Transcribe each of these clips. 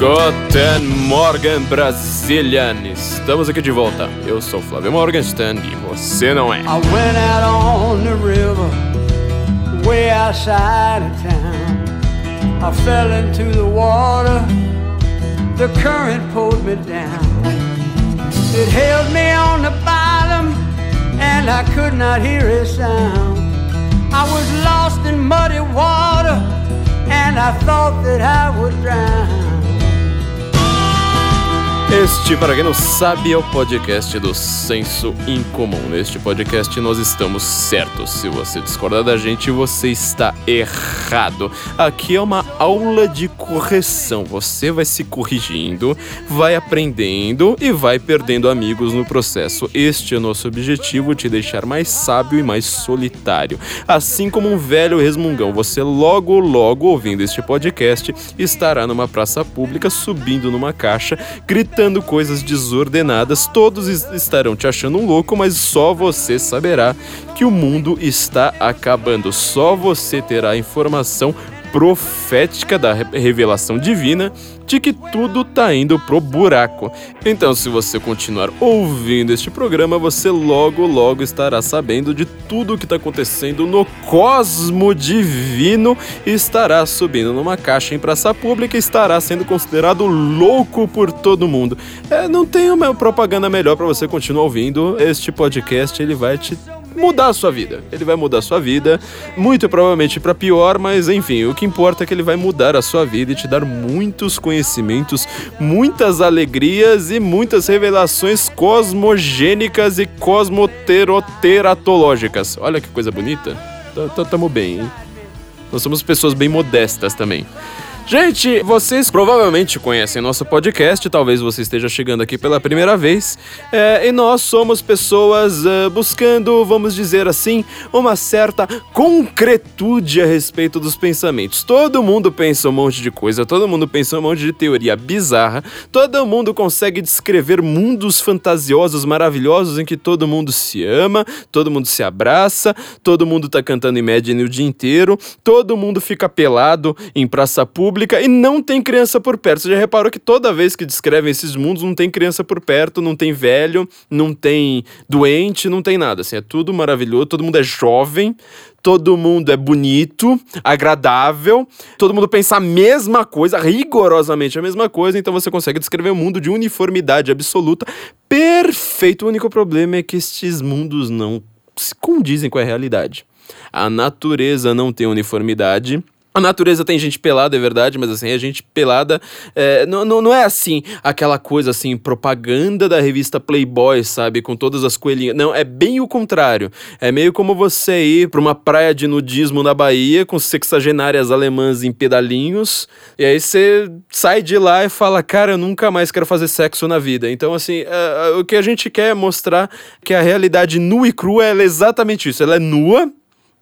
Guten Morgen, Brazilian! Estamos aqui de volta. Eu sou Flávio Morgenstern e você não é. I went out on the river, way outside of town. I fell into the water, the current pulled me down. It held me on the bottom, and I could not hear a sound. I was lost in muddy water, and I thought that I would drown. Este, para quem não sabe, é o podcast do Senso Incomum. Neste podcast nós estamos certos. Se você discordar da gente, você está errado. Aqui é uma aula de correção. Você vai se corrigindo, vai aprendendo e vai perdendo amigos no processo. Este é o nosso objetivo, te deixar mais sábio e mais solitário. Assim como um velho resmungão, você logo, ouvindo este podcast, estará numa praça pública, subindo numa caixa, gritando coisas desordenadas, todos estarão te achando um louco, mas só você saberá que o mundo está acabando. Só você terá a informação profética da revelação divina de que tudo tá indo pro buraco. Então, se você continuar ouvindo este programa, você logo estará sabendo de tudo o que tá acontecendo no cosmo divino, estará subindo numa caixa em praça pública e estará sendo considerado louco por todo mundo. Não tem uma propaganda melhor para você continuar ouvindo este podcast, ele vai te mudar a sua vida. Ele vai mudar a sua vida, muito provavelmente para pior, mas enfim, o que importa é que ele vai mudar a sua vida e te dar muitos conhecimentos, muitas alegrias e muitas revelações cosmogênicas e cosmoteroteratológicas. Olha que coisa bonita. Tamo bem, hein? Nós somos pessoas bem modestas também. Gente, vocês provavelmente conhecem nosso podcast, talvez você esteja chegando aqui pela primeira vez, e nós somos pessoas buscando, vamos dizer assim, uma certa concretude a respeito dos pensamentos. Todo mundo pensa um monte de coisa, todo mundo pensa um monte de teoria bizarra, todo mundo consegue descrever mundos fantasiosos, maravilhosos, em que todo mundo se ama, todo mundo se abraça, todo mundo tá cantando Imagine o dia inteiro, todo mundo fica pelado em praça pública, e não tem criança por perto. Você já reparou que toda vez que descrevem esses mundos não tem criança por perto, não tem velho, não tem doente, não tem nada. Assim, é tudo maravilhoso, todo mundo é jovem, todo mundo é bonito, agradável, todo mundo pensa a mesma coisa, rigorosamente a mesma coisa, então você consegue descrever um mundo de uniformidade absoluta, perfeito. O único problema é que estes mundos não se condizem com a realidade. A natureza não tem uniformidade. A natureza tem gente pelada, é verdade, mas assim, a gente pelada não é assim, aquela coisa assim, propaganda da revista Playboy, sabe, com todas as coelhinhas. Não, é bem o contrário. É meio como você ir pra uma praia de nudismo na Bahia, com sexagenárias alemãs em pedalinhos, e aí você sai de lá e fala, cara, eu nunca mais quero fazer sexo na vida. Então, assim, o que a gente quer é mostrar que a realidade nua e crua, ela é exatamente isso, ela é nua,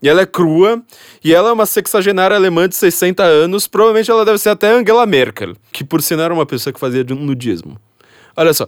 e ela é crua, e ela é uma sexagenária alemã de 60 anos, provavelmente ela deve ser até Angela Merkel, que por sinal era uma pessoa que fazia de nudismo. Olha só,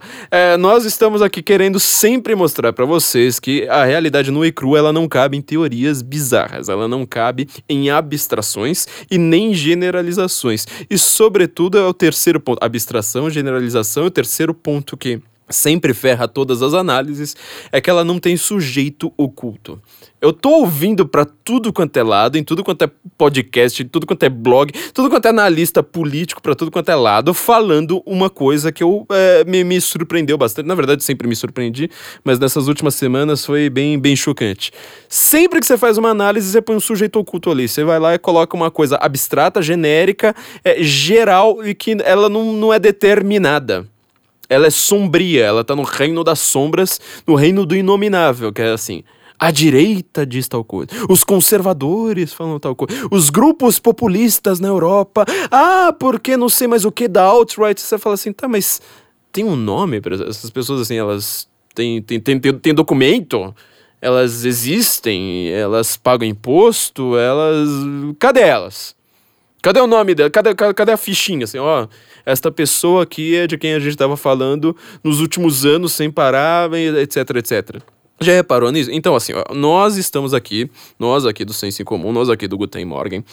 nós estamos aqui querendo sempre mostrar pra vocês que a realidade nua e crua, ela não cabe em teorias bizarras, ela não cabe em abstrações e nem generalizações. E sobretudo é o terceiro ponto, abstração, generalização, é o terceiro ponto que sempre ferra todas as análises, é que ela não tem sujeito oculto. Eu tô ouvindo pra tudo quanto é lado, em tudo quanto é podcast, tudo quanto é blog, tudo quanto é analista político, pra tudo quanto é lado, falando uma coisa que eu me surpreendeu bastante. Na verdade, sempre me surpreendi, mas nessas últimas semanas foi bem chocante. Sempre que você faz uma análise, você põe um sujeito oculto ali. Você vai lá e coloca uma coisa abstrata, genérica, geral, e que ela não é determinada. Ela é sombria, ela tá no reino das sombras, no reino do inominável, que é assim, a direita diz tal coisa, os conservadores falam tal coisa, os grupos populistas na Europa, porque não sei mais o que, da alt-right, você fala assim, tá, mas tem um nome pra essas pessoas assim, elas têm documento? Elas existem? Elas pagam imposto? Elas... cadê elas? Cadê o nome dela? Cadê a fichinha? Assim, ó, esta pessoa aqui é de quem a gente estava falando nos últimos anos, sem parar, etc, etc. Já reparou nisso? Então, assim, ó, nós estamos aqui, nós aqui do Senso Incomum, nós aqui do Guten Morgen,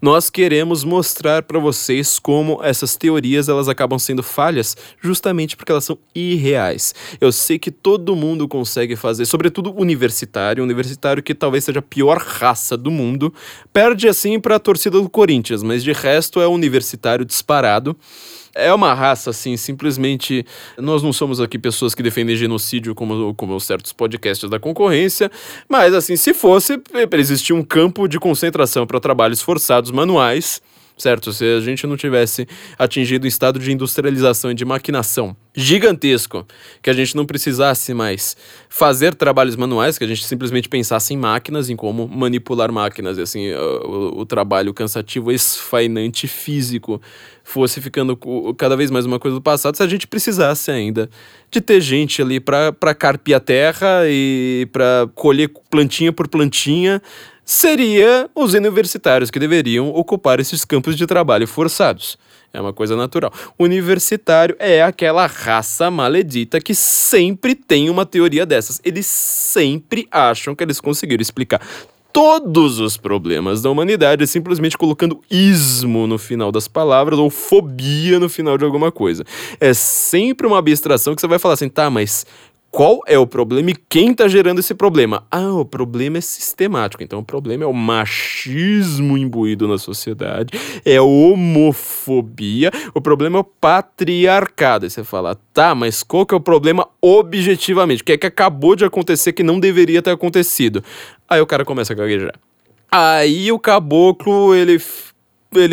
nós queremos mostrar para vocês como essas teorias, elas acabam sendo falhas justamente porque elas são irreais. Eu sei que todo mundo consegue fazer, sobretudo universitário que talvez seja a pior raça do mundo, perde assim para a torcida do Corinthians, mas de resto é universitário disparado. É uma raça, assim, simplesmente... Nós não somos aqui pessoas que defendem genocídio como certos podcasts da concorrência, mas, assim, se fosse, existia um campo de concentração para trabalhos forçados manuais, certo? Se a gente não tivesse atingido um estado de industrialização e de maquinação gigantesco, que a gente não precisasse mais fazer trabalhos manuais, que a gente simplesmente pensasse em máquinas, em como manipular máquinas, e assim, o trabalho cansativo, esfainante, físico, fosse ficando cada vez mais uma coisa do passado, se a gente precisasse ainda de ter gente ali para carpir a terra e para colher plantinha por plantinha, seria os universitários que deveriam ocupar esses campos de trabalho forçados. É uma coisa natural. Universitário é aquela raça maledita que sempre tem uma teoria dessas. Eles sempre acham que eles conseguiram explicar todos os problemas da humanidade simplesmente colocando ismo no final das palavras ou fobia no final de alguma coisa. É sempre uma abstração que você vai falar assim, tá, mas... qual é o problema e quem tá gerando esse problema? Ah, o problema é sistemático. Então o problema é o machismo imbuído na sociedade, é a homofobia, o problema é o patriarcado. Aí você fala, tá, mas qual que é o problema objetivamente? O que é que acabou de acontecer que não deveria ter acontecido? Aí o cara começa a gaguejar. Aí o caboclo, ele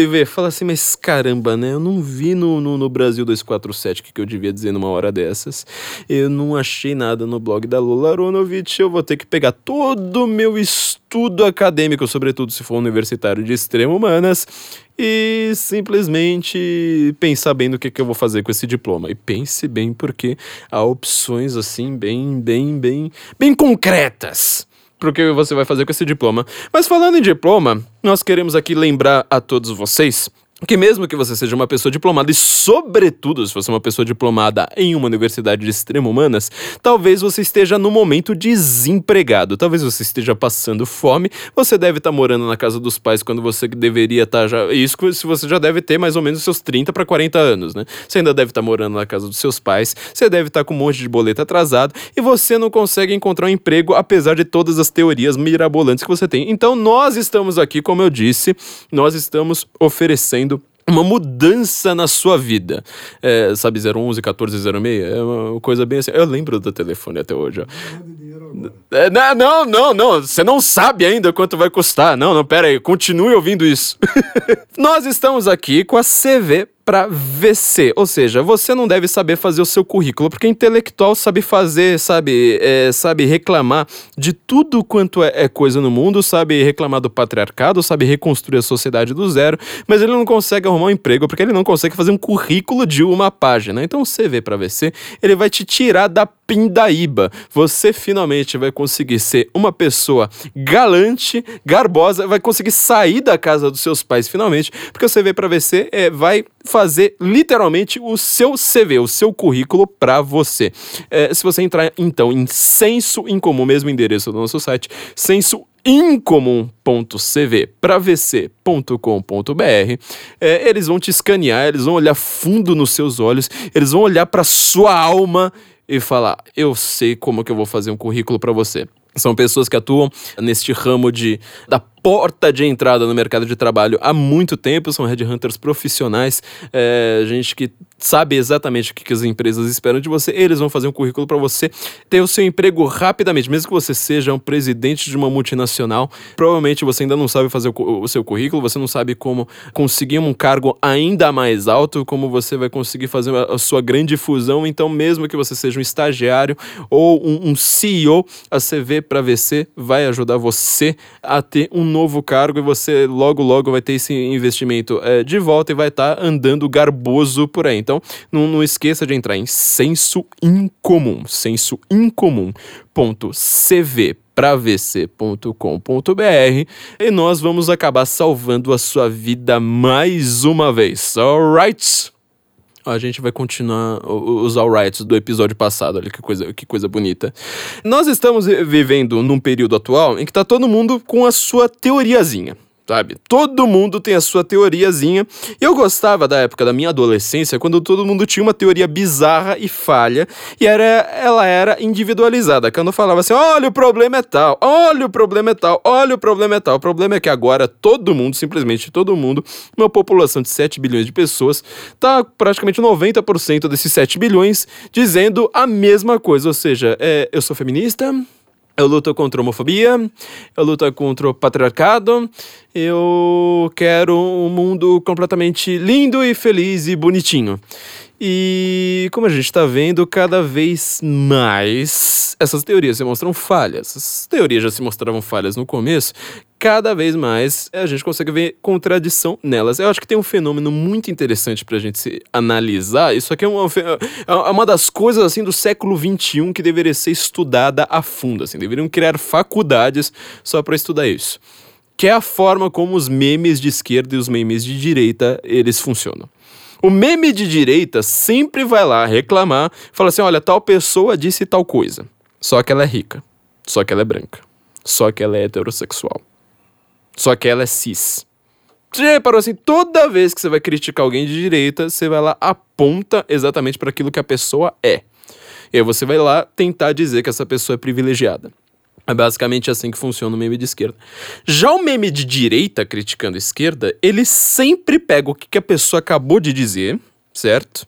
vê, fala assim, mas caramba, né, eu não vi no Brasil 247 o que eu devia dizer numa hora dessas, eu não achei nada no blog da Lula Aronovic, eu vou ter que pegar todo o meu estudo acadêmico, sobretudo se for universitário de extremo humanas, e simplesmente pensar bem no que eu vou fazer com esse diploma. E pense bem, porque há opções assim bem concretas para o que você vai fazer com esse diploma. Mas falando em diploma, nós queremos aqui lembrar a todos vocês que mesmo que você seja uma pessoa diplomada, e sobretudo se você é uma pessoa diplomada em uma universidade de extremo humanas, talvez você esteja no momento desempregado, talvez você esteja passando fome, você deve estar morando na casa dos pais quando você deveria estar já... Isso se você já deve ter mais ou menos seus 30 para 40 anos, né? Você ainda deve estar morando na casa dos seus pais, você deve estar com um monte de boleto atrasado, e você não consegue encontrar um emprego apesar de todas as teorias mirabolantes que você tem. Então nós estamos aqui, como eu disse, nós estamos oferecendo uma mudança na sua vida. É, sabe, 011, 14, 06? É uma coisa bem assim. Eu lembro do telefone até hoje. Não. Você não sabe ainda quanto vai custar. Não, pera aí. Continue ouvindo isso. Nós estamos aqui com a CV para VC, ou seja, você não deve saber fazer o seu currículo, porque intelectual sabe fazer, sabe reclamar de tudo quanto é coisa no mundo, sabe reclamar do patriarcado, sabe reconstruir a sociedade do zero, mas ele não consegue arrumar um emprego, porque ele não consegue fazer um currículo de uma página. Então o CV para VC, ele vai te tirar da pindaíba. Você finalmente vai conseguir ser uma pessoa galante, garbosa, vai conseguir sair da casa dos seus pais finalmente, porque o CV para VC vai fazer literalmente o seu CV, o seu currículo para você. Se você entrar então em Senso Incomum, mesmo endereço do nosso site, sensoincomum.cvpravc.com.br, eles vão te escanear, eles vão olhar fundo nos seus olhos, eles vão olhar para sua alma e falar, eu sei como que eu vou fazer um currículo para você. São pessoas que atuam neste ramo da porta de entrada no mercado de trabalho há muito tempo, são headhunters profissionais, gente que sabe exatamente o que as empresas esperam de você, eles vão fazer um currículo para você ter o seu emprego rapidamente, mesmo que você seja um presidente de uma multinacional, provavelmente você ainda não sabe fazer o seu currículo, você não sabe como conseguir um cargo ainda mais alto, como você vai conseguir fazer a sua grande fusão, então mesmo que você seja um estagiário ou um CEO, a CV para VC vai ajudar você a ter um novo cargo e você logo vai ter esse investimento de volta e vai estar andando garboso por aí. Então não esqueça de entrar em Senso Incomum, sensoincomum.cvpravc.com.br, e nós vamos acabar salvando a sua vida mais uma vez. Alright? A gente vai continuar os alrights do episódio passado, olha que coisa bonita. Nós estamos vivendo num período atual em que tá todo mundo com a sua teoriazinha, sabe? Todo mundo tem a sua teoriazinha. Eu gostava da época da minha adolescência, quando todo mundo tinha uma teoria bizarra e falha, e ela era individualizada. Quando eu falava assim, olha, o problema é tal, olha, o problema é tal, olha, o problema é tal. O problema é que agora todo mundo, simplesmente todo mundo, uma população de 7 bilhões de pessoas, tá praticamente 90% desses 7 bilhões dizendo a mesma coisa. Ou seja, eu sou feminista, eu luto contra a homofobia, eu luto contra o patriarcado, eu quero um mundo completamente lindo e feliz e bonitinho. E como a gente está vendo, cada vez mais essas teorias se mostram falhas. Essas teorias já se mostravam falhas no começo, cada vez mais a gente consegue ver contradição nelas. Eu acho que tem um fenômeno muito interessante pra gente se analisar. Isso aqui é uma das coisas assim, do século XXI que deveria ser estudada a fundo. Assim. Deveriam criar faculdades só para estudar isso. Que é a forma como os memes de esquerda e os memes de direita eles funcionam. O meme de direita sempre vai lá reclamar, fala assim, olha, tal pessoa disse tal coisa. Só que ela é rica, só que ela é branca, só que ela é heterossexual, só que ela é cis. Você já reparou assim, toda vez que você vai criticar alguém de direita, você vai lá, aponta exatamente para aquilo que a pessoa é. E aí você vai lá tentar dizer que essa pessoa é privilegiada. É basicamente assim que funciona o meme de esquerda. Já o meme de direita, criticando a esquerda, ele sempre pega o que a pessoa acabou de dizer, certo?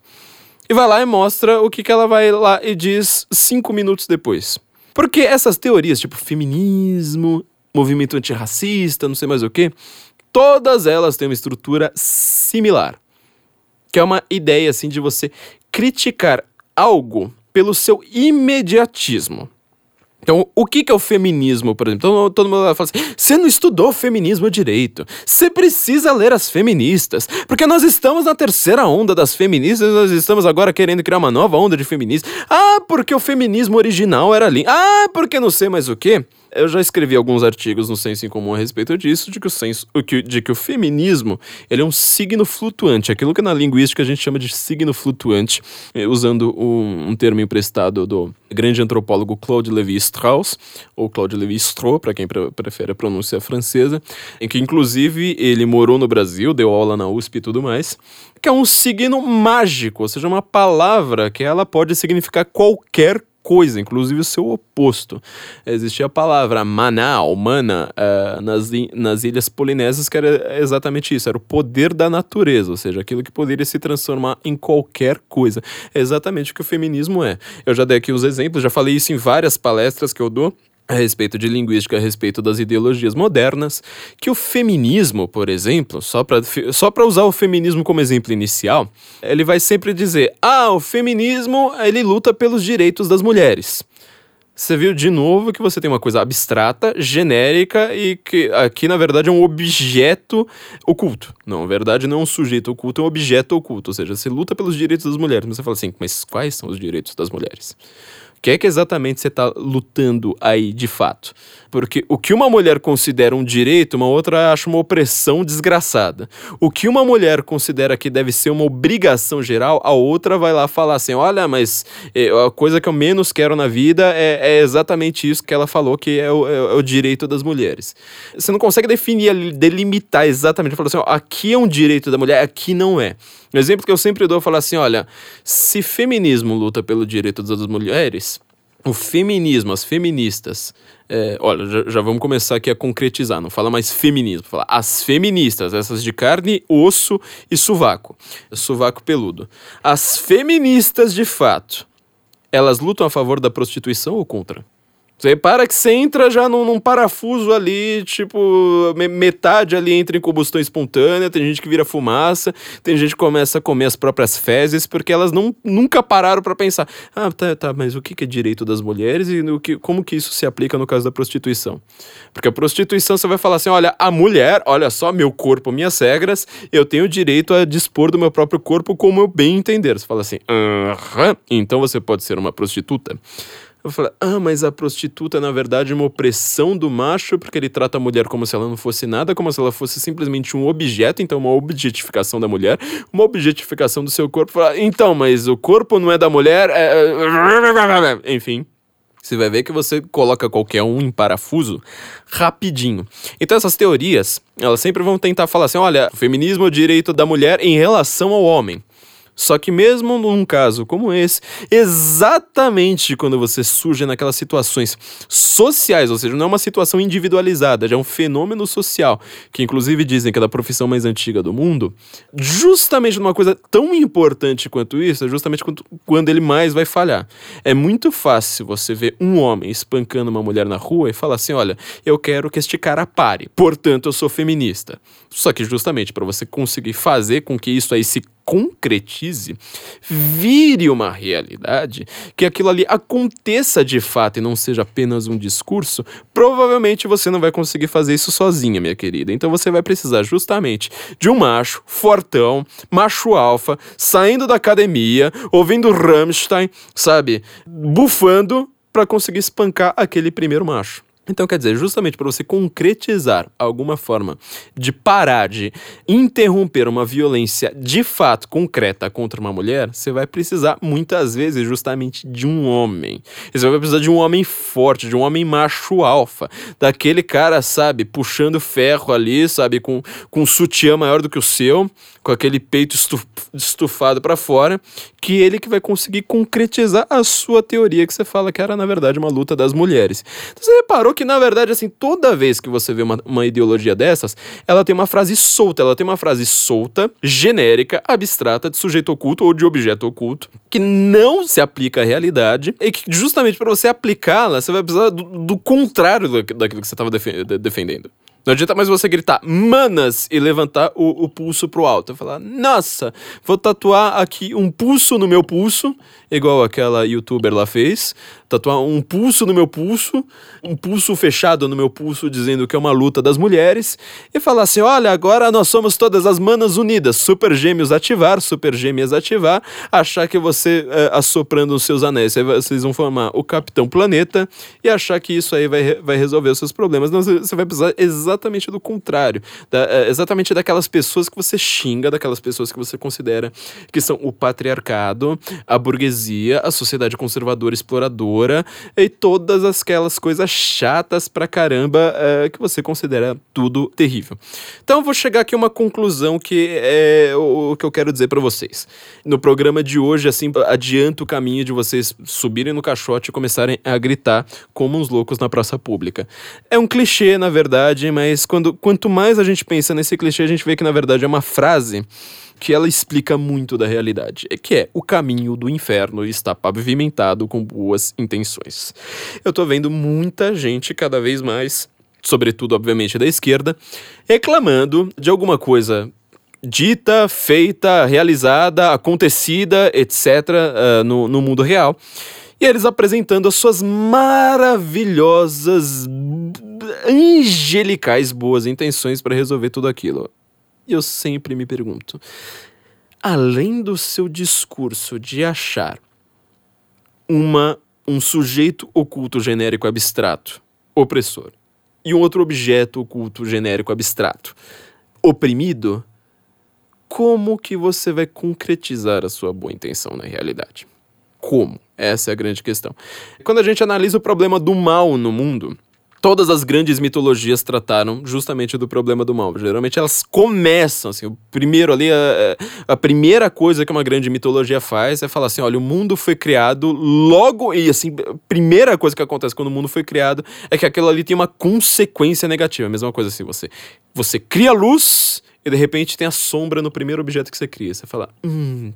E vai lá e mostra o que ela vai lá e diz 5 minutos depois. Porque essas teorias, tipo feminismo, movimento antirracista, não sei mais o quê, todas elas têm uma estrutura similar. Que é uma ideia, assim, de você criticar algo pelo seu imediatismo. Então, o que é o feminismo, por exemplo? Então, todo mundo fala assim, você não estudou feminismo direito, você precisa ler as feministas, porque nós estamos na terceira onda das feministas, nós estamos agora querendo criar uma nova onda de feministas. Ah, porque o feminismo original era ali. Ah, porque não sei mais o quê. Eu já escrevi alguns artigos no Senso Incomum a respeito disso, de que o feminismo ele é um signo flutuante, aquilo que na linguística a gente chama de signo flutuante, usando um termo emprestado do grande antropólogo Claude Lévi-Strauss, ou Claude Lévi-Strauss, para quem prefere a pronúncia francesa, em que inclusive ele morou no Brasil, deu aula na USP e tudo mais, que é um signo mágico, ou seja, uma palavra que ela pode significar qualquer coisa, inclusive o seu oposto. Existia a palavra mana, nas ilhas polinésias, que era exatamente isso, era o poder da natureza, ou seja, aquilo que poderia se transformar em qualquer coisa. É exatamente o que o feminismo é. Eu já dei aqui os exemplos, já falei isso em várias palestras que eu dou, a respeito de linguística, a respeito das ideologias modernas, que o feminismo, por exemplo, só para usar o feminismo como exemplo inicial, ele vai sempre dizer, o feminismo, ele luta pelos direitos das mulheres. Você viu de novo que você tem uma coisa abstrata, genérica e que aqui, na verdade, é um objeto oculto. Não, na verdade, não é um sujeito oculto, é um objeto oculto. Ou seja, você luta pelos direitos das mulheres. Mas você fala assim, mas quais são os direitos das mulheres? O que é que exatamente você está lutando aí de fato? Porque o que uma mulher considera um direito, uma outra acha uma opressão desgraçada. O que uma mulher considera que deve ser uma obrigação geral, a outra vai lá falar assim, olha, mas a coisa que eu menos quero na vida é exatamente isso que ela falou, que é o direito das mulheres. Você não consegue definir, delimitar exatamente, falar assim, ó, aqui é um direito da mulher, aqui não é. Um exemplo que eu sempre dou é falar assim, olha, se feminismo luta pelo direito das mulheres, o feminismo, as feministas, olha, já vamos começar aqui a concretizar, não fala mais feminismo, fala as feministas, essas de carne, osso e sovaco peludo. As feministas, de fato, elas lutam a favor da prostituição ou contra? Você repara que você entra já num parafuso ali, tipo, metade ali entra em combustão espontânea, tem gente que vira fumaça, tem gente que começa a comer as próprias fezes, porque elas nunca pararam pra pensar. Ah, tá, mas o que é direito das mulheres e como que isso se aplica no caso da prostituição? Porque a prostituição você vai falar assim, olha, a mulher, olha só, meu corpo, minhas regras, eu tenho direito a dispor do meu próprio corpo como eu bem entender. Você fala assim, então você pode ser uma prostituta? Eu falo, ah, mas a prostituta é, na verdade, uma opressão do macho, porque ele trata a mulher como se ela não fosse nada, como se ela fosse simplesmente um objeto, então uma objetificação da mulher, uma objetificação do seu corpo. Fala, então, mas o corpo não é da mulher, é... enfim... Você vai ver que você coloca qualquer um em parafuso rapidinho. Então essas teorias, elas sempre vão tentar falar assim, olha, o feminismo é o direito da mulher em relação ao homem. Só que mesmo num caso como esse, exatamente quando você surge naquelas situações sociais, ou seja, não é uma situação individualizada, já é um fenômeno social, que inclusive dizem que é da profissão mais antiga do mundo, justamente numa coisa tão importante quanto isso, é justamente quando ele mais vai falhar. É muito fácil você ver um homem espancando uma mulher na rua e falar assim, olha, eu quero que este cara pare, portanto eu sou feminista. Só que justamente para você conseguir fazer com que isso aí se concretize, vire uma realidade, que aquilo ali aconteça de fato e não seja apenas um discurso, provavelmente você não vai conseguir fazer isso sozinha, minha querida. Então você vai precisar justamente de um macho, fortão, macho alfa, saindo da academia, ouvindo Rammstein, sabe, bufando para conseguir espancar aquele primeiro macho. Então, quer dizer, justamente para você concretizar alguma forma de parar, de interromper uma violência de fato concreta contra uma mulher, você vai precisar, muitas vezes, justamente de um homem. E você vai precisar de um homem forte, de um homem macho alfa, daquele cara, sabe, puxando ferro ali, sabe, com um sutiã maior do que o seu, com aquele peito estufado para fora, que ele que vai conseguir concretizar a sua teoria que você fala que era, na verdade, uma luta das mulheres. Então, você reparou que, na verdade, assim, toda vez que você vê uma ideologia dessas, ela tem uma frase solta, genérica, abstrata, de sujeito oculto ou de objeto oculto, que não se aplica à realidade e que, justamente para você aplicá-la, você vai precisar do contrário daquilo que você estava defendendo. Não adianta mais você gritar manas e levantar o pulso pro alto. Falar, nossa, vou tatuar aqui um pulso no meu pulso, igual aquela youtuber lá fez. Tatuar um pulso no meu pulso, um pulso fechado no meu pulso, dizendo que é uma luta das mulheres. E falar assim, olha, agora nós somos todas as manas unidas. Super gêmeos ativar, super gêmeas ativar. Achar que você assoprando os seus anéis, vocês vão formar o Capitão Planeta e achar que isso aí vai resolver os seus problemas. Não, você vai precisar exatamente do contrário, exatamente daquelas pessoas que você xinga, daquelas pessoas que você considera que são o patriarcado, a burguesia, a sociedade conservadora exploradora e todas aquelas coisas chatas pra caramba que você considera tudo terrível. Então vou chegar aqui a uma conclusão que é o que eu quero dizer pra vocês. No programa de hoje, assim, adianto o caminho de vocês subirem no caixote e começarem a gritar como uns loucos na praça pública. É um clichê, na verdade, mas quanto mais a gente pensa nesse clichê, a gente vê que, na verdade, é uma frase que ela explica muito da realidade. É que é o caminho do inferno e está pavimentado com boas intenções. Eu tô vendo muita gente cada vez mais, sobretudo, obviamente, da esquerda, reclamando de alguma coisa dita, feita, realizada, acontecida, etc., no mundo real. E eles apresentando as suas maravilhosas, angelicais boas intenções para resolver tudo aquilo. E eu sempre me pergunto, além do seu discurso de achar um sujeito oculto genérico abstrato, opressor, e um outro objeto oculto genérico abstrato, oprimido, como que você vai concretizar a sua boa intenção na realidade? Como? Essa é a grande questão. Quando a gente analisa o problema do mal no mundo, todas as grandes mitologias trataram justamente do problema do mal. Geralmente elas começam, assim, o primeiro ali, a primeira coisa que uma grande mitologia faz é falar assim, olha, o mundo foi criado logo, e assim, a primeira coisa que acontece quando o mundo foi criado é que aquilo ali tem uma consequência negativa. A mesma coisa assim, você cria luz e de repente tem a sombra no primeiro objeto que você cria. Você fala,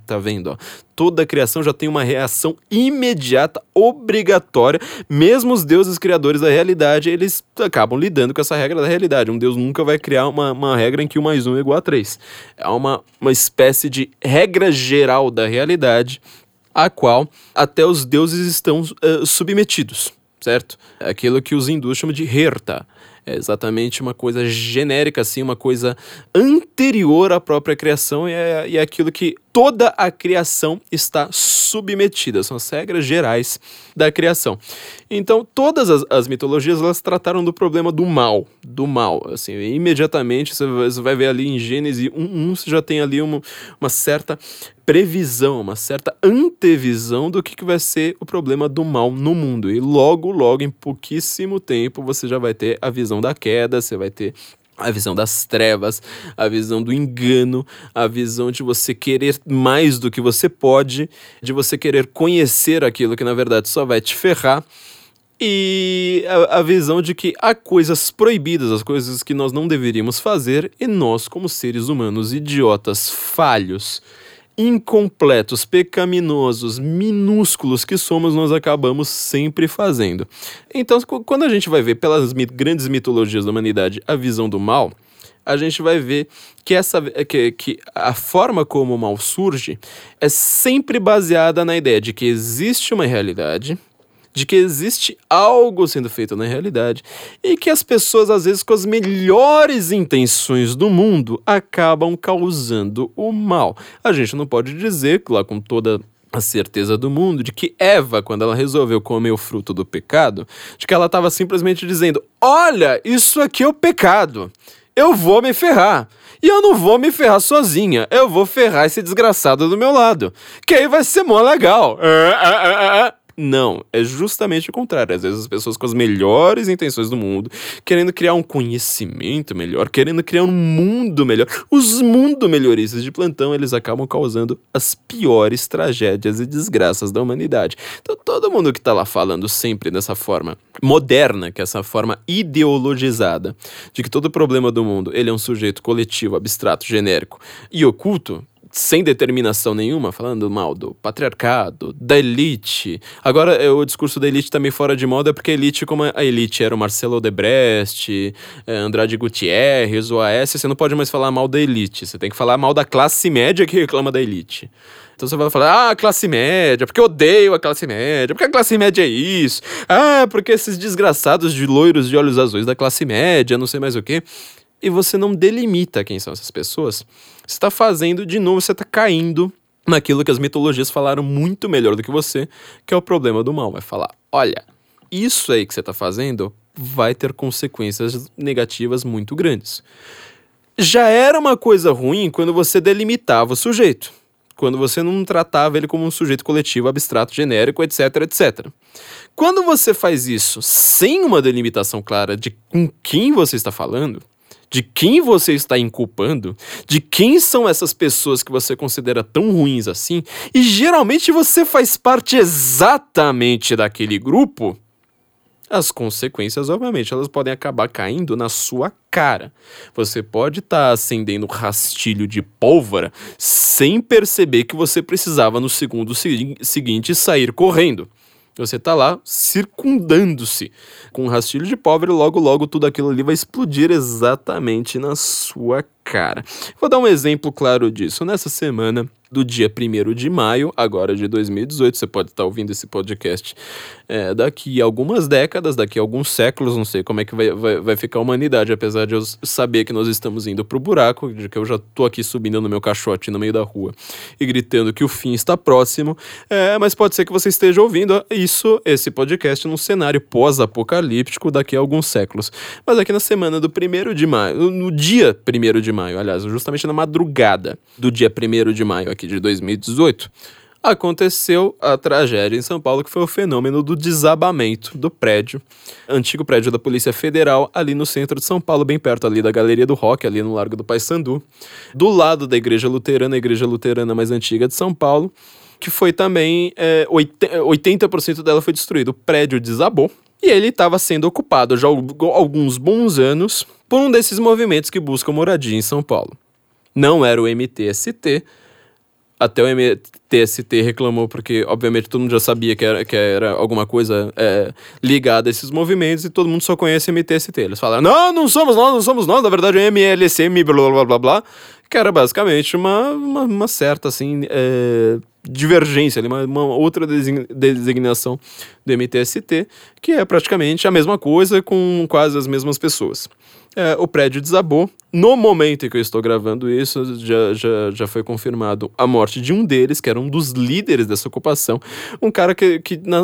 tá vendo, ó. Toda a criação já tem uma reação imediata, obrigatória. Mesmo os deuses criadores da realidade, eles acabam lidando com essa regra da realidade. Um deus nunca vai criar uma regra em que 1 + 1 = 3. É uma espécie de regra geral da realidade, a qual até os deuses estão submetidos, certo? Aquilo que os hindus chamam de herta. É exatamente uma coisa genérica, assim, uma coisa anterior à própria criação e é aquilo que toda a criação está submetida. São as regras gerais da criação. Então, todas as mitologias, elas trataram do problema do mal. Do mal, assim, imediatamente, você vai ver ali em Gênesis 1:1, você já tem ali uma certa previsão, uma certa antevisão do que vai ser o problema do mal no mundo. E logo, logo, em pouquíssimo tempo, você já vai ter a visão da queda, você vai ter a visão das trevas, a visão do engano, a visão de você querer mais do que você pode, de você querer conhecer aquilo que na verdade só vai te ferrar, e a visão de que há coisas proibidas, as coisas que nós não deveríamos fazer, e nós, como seres humanos idiotas, falhos, incompletos, pecaminosos, minúsculos que somos, nós acabamos sempre fazendo. Então, quando a gente vai ver pelas grandes mitologias da humanidade a visão do mal, a gente vai ver que a forma como o mal surge é sempre baseada na ideia de que existe uma realidade, de que existe algo sendo feito na realidade, e que as pessoas, às vezes, com as melhores intenções do mundo, acabam causando o mal. A gente não pode dizer, lá com toda a certeza do mundo, de que Eva, quando ela resolveu comer o fruto do pecado, de que ela estava simplesmente dizendo: olha, isso aqui é o pecado, eu vou me ferrar. E eu não vou me ferrar sozinha, eu vou ferrar esse desgraçado do meu lado, que aí vai ser mó legal. Não, é justamente o contrário. Às vezes as pessoas com as melhores intenções do mundo, querendo criar um conhecimento melhor, querendo criar um mundo melhor, os mundo melhoristas de plantão, eles acabam causando as piores tragédias e desgraças da humanidade. Então todo mundo que tá lá falando sempre dessa forma moderna, que é essa forma ideologizada, de que todo problema do mundo, ele é um sujeito coletivo, abstrato, genérico e oculto, sem determinação nenhuma, falando mal do patriarcado, da elite. Agora, o discurso da elite tá meio fora de moda, porque a elite, como a elite era o Marcelo Odebrecht, Andrade Gutierrez, OAS, você não pode mais falar mal da elite, você tem que falar mal da classe média que reclama da elite. Então você vai falar: ah, classe média, porque eu odeio a classe média, porque a classe média é isso, ah, porque esses desgraçados de loiros de olhos azuis da classe média, não sei mais o quê. E você não delimita quem são essas pessoas. Você está fazendo, de novo, você está caindo naquilo que as mitologias falaram muito melhor do que você, que é o problema do mal. Vai falar: olha, isso aí que você está fazendo vai ter consequências negativas muito grandes. Já era uma coisa ruim quando você delimitava o sujeito, quando você não tratava ele como um sujeito coletivo, abstrato, genérico, etc, etc. Quando você faz isso sem uma delimitação clara de com quem você está falando, de quem você está inculpando, de quem são essas pessoas que você considera tão ruins assim, e geralmente você faz parte exatamente daquele grupo, as consequências, obviamente, elas podem acabar caindo na sua cara. Você pode estar acendendo rastilho de pólvora sem perceber que você precisava no segundo seguinte sair correndo. Você tá lá circundando-se com um rastilho de pólvora e logo, logo tudo aquilo ali vai explodir exatamente na sua cara. Vou dar um exemplo claro disso. Nessa semana do dia 1º de maio, agora de 2018, você pode estar ouvindo esse podcast daqui a algumas décadas, daqui a alguns séculos, não sei como é que vai ficar a humanidade, apesar de eu saber que nós estamos indo pro buraco, de que eu já tô aqui subindo no meu caixote no meio da rua e gritando que o fim está próximo, mas pode ser que você esteja ouvindo esse podcast num cenário pós-apocalíptico daqui a alguns séculos. Mas aqui na semana do 1º de maio, no dia 1º de maio, aliás, justamente na madrugada do dia 1º de maio aqui de 2018, aconteceu a tragédia em São Paulo, que foi o fenômeno do desabamento do prédio, antigo prédio da Polícia Federal, ali no centro de São Paulo, bem perto ali da Galeria do Rock, ali no Largo do Paissandu, do lado da Igreja Luterana mais antiga de São Paulo, que foi também, 80% dela foi destruído. O prédio desabou e ele estava sendo ocupado já há alguns bons anos por um desses movimentos que buscam moradia em São Paulo. Não era o MTST, até o MTST reclamou, porque obviamente todo mundo já sabia que era alguma coisa ligada a esses movimentos, e todo mundo só conhece MTST. Eles falaram: não somos nós, na verdade é MLCM, blá blá blá blá, que era basicamente uma certa assim divergência, uma outra designação do MTST, que é praticamente a mesma coisa com quase as mesmas pessoas. o prédio desabou. No momento em que eu estou gravando isso, já foi confirmado a morte de um deles, que era um dos líderes dessa ocupação. Um cara que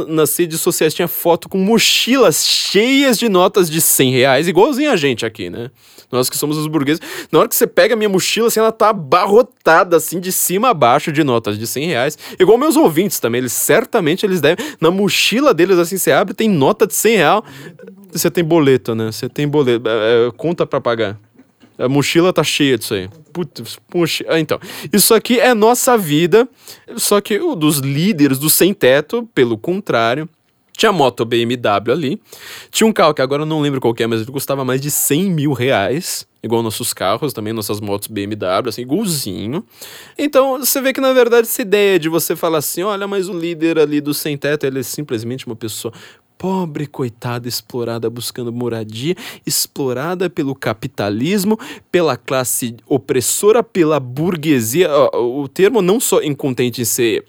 nas redes sociais tinha foto com mochilas cheias de notas de R$100, igualzinho a gente aqui, né? Nós que somos os burgueses. Na hora que você pega a minha mochila, assim, ela tá abarrotada, assim, de cima a baixo de notas de R$100. Igual meus ouvintes também, eles certamente eles devem... Na mochila deles, assim, você abre, tem nota de R$100. Você tem boleto, né? Você tem boleto, conta pra pagar. A mochila tá cheia disso aí. Putz. Então, isso aqui é nossa vida. Só que o dos líderes do sem-teto, pelo contrário, tinha moto BMW ali. Tinha um carro que agora eu não lembro qual que é, mas ele custava mais de R$100 mil. Igual nossos carros também, nossas motos BMW, assim, igualzinho. Então, você vê que, na verdade, essa ideia de você falar assim, olha, mas o líder ali do sem-teto, ele é simplesmente uma pessoa... pobre, coitada, explorada, buscando moradia, explorada pelo capitalismo, pela classe opressora, pela burguesia. O termo não só incontente em ser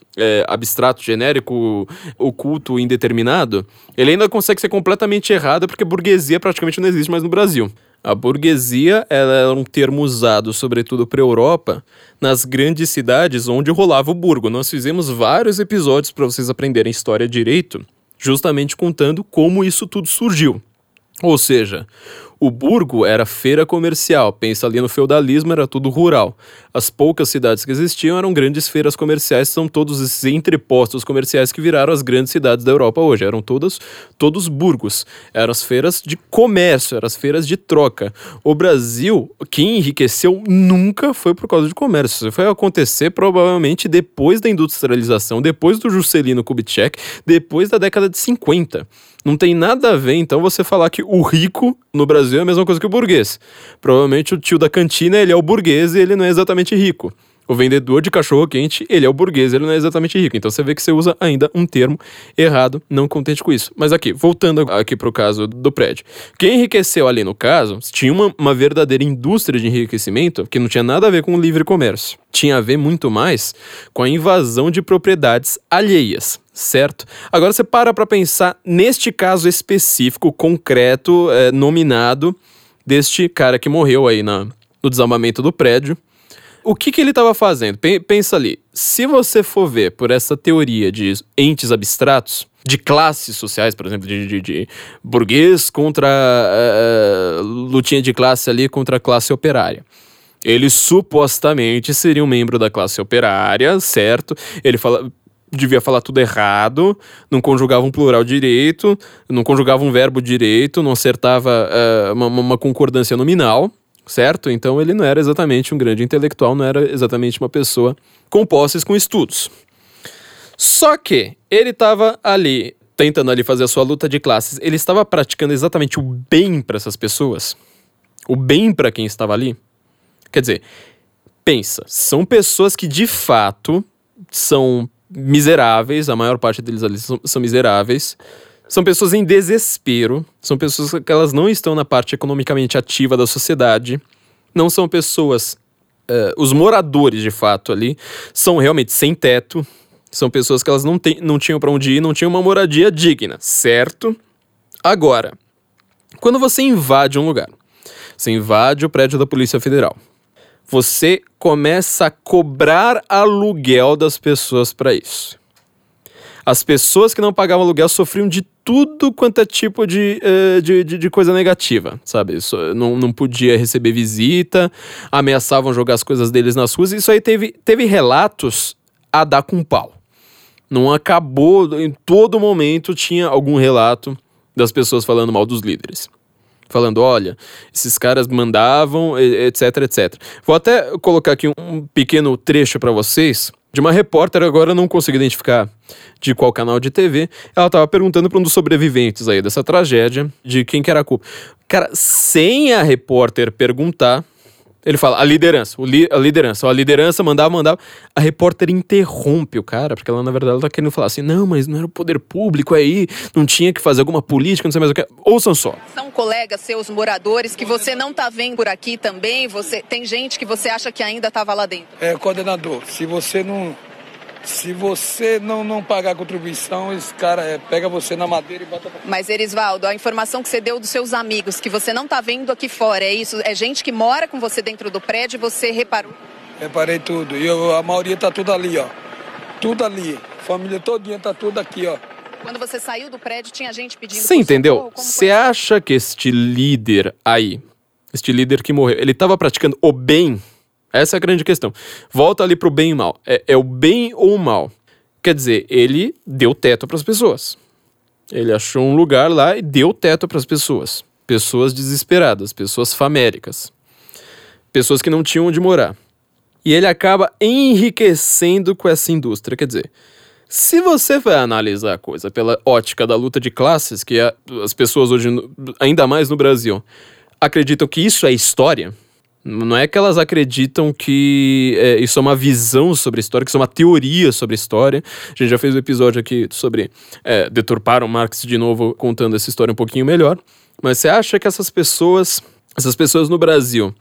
abstrato, genérico, oculto, indeterminado, ele ainda consegue ser completamente errado, porque burguesia praticamente não existe mais no Brasil. A burguesia era um termo usado, sobretudo para a Europa, nas grandes cidades onde rolava o burgo. Nós fizemos vários episódios para vocês aprenderem história direito, justamente contando como isso tudo surgiu. Ou seja, o burgo era feira comercial, pensa ali no feudalismo, era tudo rural. As poucas cidades que existiam eram grandes feiras comerciais, são todos esses entrepostos comerciais que viraram as grandes cidades da Europa hoje, eram todos burgos, eram as feiras de comércio, eram as feiras de troca. O Brasil, quem enriqueceu nunca foi por causa de comércio, isso foi acontecer provavelmente depois da industrialização, depois do Juscelino Kubitschek, depois da década de 50. Não tem nada a ver, então, você falar que o rico no Brasil é a mesma coisa que o burguês. Provavelmente o tio da cantina, ele é o burguês e ele não é exatamente rico. O vendedor de cachorro-quente, ele é o burguês, ele não é exatamente rico. Então você vê que você usa ainda um termo errado, não contente com isso. Mas aqui, voltando aqui pro caso do prédio. Quem enriqueceu ali no caso, tinha uma verdadeira indústria de enriquecimento que não tinha nada a ver com o livre comércio. Tinha a ver muito mais com a invasão de propriedades alheias. Certo? Agora você para pensar neste caso específico, concreto, nominado, deste cara que morreu aí no desarmamento do prédio. O que ele estava fazendo? Pensa ali, se você for ver por essa teoria de entes abstratos, de classes sociais, por exemplo, de burguês contra lutinha de classe ali contra a classe operária. Ele supostamente seria um membro da classe operária, certo? Ele fala... devia falar tudo errado, não conjugava um plural direito, não conjugava um verbo direito, não acertava uma concordância nominal, certo? Então ele não era exatamente um grande intelectual, não era exatamente uma pessoa com posses, com estudos. Só que ele estava ali, tentando ali fazer a sua luta de classes, ele estava praticando exatamente o bem para essas pessoas, o bem para quem estava ali. Quer dizer, pensa, são pessoas que de fato são... miseráveis, a maior parte deles ali são miseráveis, são pessoas em desespero, são pessoas que elas não estão na parte economicamente ativa da sociedade, não são pessoas, os moradores de fato ali, são realmente sem teto, são pessoas que elas não tinham pra onde ir, não tinham uma moradia digna, certo? Agora, quando você invade um lugar, você invade o prédio da Polícia Federal, você começa a cobrar aluguel das pessoas para isso. As pessoas que não pagavam aluguel sofriam de tudo quanto é tipo de coisa negativa, sabe? Isso, não podia receber visita, ameaçavam jogar as coisas deles nas ruas. Isso aí teve relatos a dar com pau. Não acabou, em todo momento tinha algum relato das pessoas falando mal dos líderes. Falando, olha, esses caras mandavam, etc, etc. Vou até colocar aqui um pequeno trecho para vocês de uma repórter, agora eu não consigo identificar de qual canal de TV. Ela tava perguntando para um dos sobreviventes aí dessa tragédia, de quem que era a culpa. Cara, sem a repórter perguntar, ele fala, a liderança mandava. A repórter interrompe o cara, porque ela, na verdade, ela tá querendo falar assim, não, mas não era o poder público aí, não tinha que fazer alguma política, não sei mais o que. Ouçam só. São colegas seus, moradores, que você não tá vendo por aqui também, tem gente que você acha que ainda tava lá dentro. Coordenador, se você não Se você não pagar a contribuição, esse cara pega você na madeira e bota... Mas, Erisvaldo, a informação que você deu dos seus amigos, que você não está vendo aqui fora, é isso? É gente que mora com você dentro do prédio e você reparou? Reparei tudo. E a maioria está tudo ali, ó. Tudo ali. A família todinha está tudo aqui, ó. Quando você saiu do prédio, tinha gente pedindo... Você entendeu? Você acha que este líder aí, este líder que morreu, ele estava praticando o bem... Essa é a grande questão. Volta ali pro bem e mal. É o bem ou o mal? Quer dizer, ele deu teto para as pessoas. Ele achou um lugar lá e deu teto para as pessoas. Pessoas desesperadas, pessoas faméricas. Pessoas que não tinham onde morar. E ele acaba enriquecendo com essa indústria. Quer dizer, se você vai analisar a coisa pela ótica da luta de classes, que as pessoas hoje, ainda mais no Brasil, acreditam que isso é história... Não é que elas acreditam que isso é uma visão sobre a história, que isso é uma teoria sobre a história. A gente já fez um episódio aqui sobre deturparam Marx de novo, contando essa história um pouquinho melhor. Mas você acha que essas pessoas no Brasil,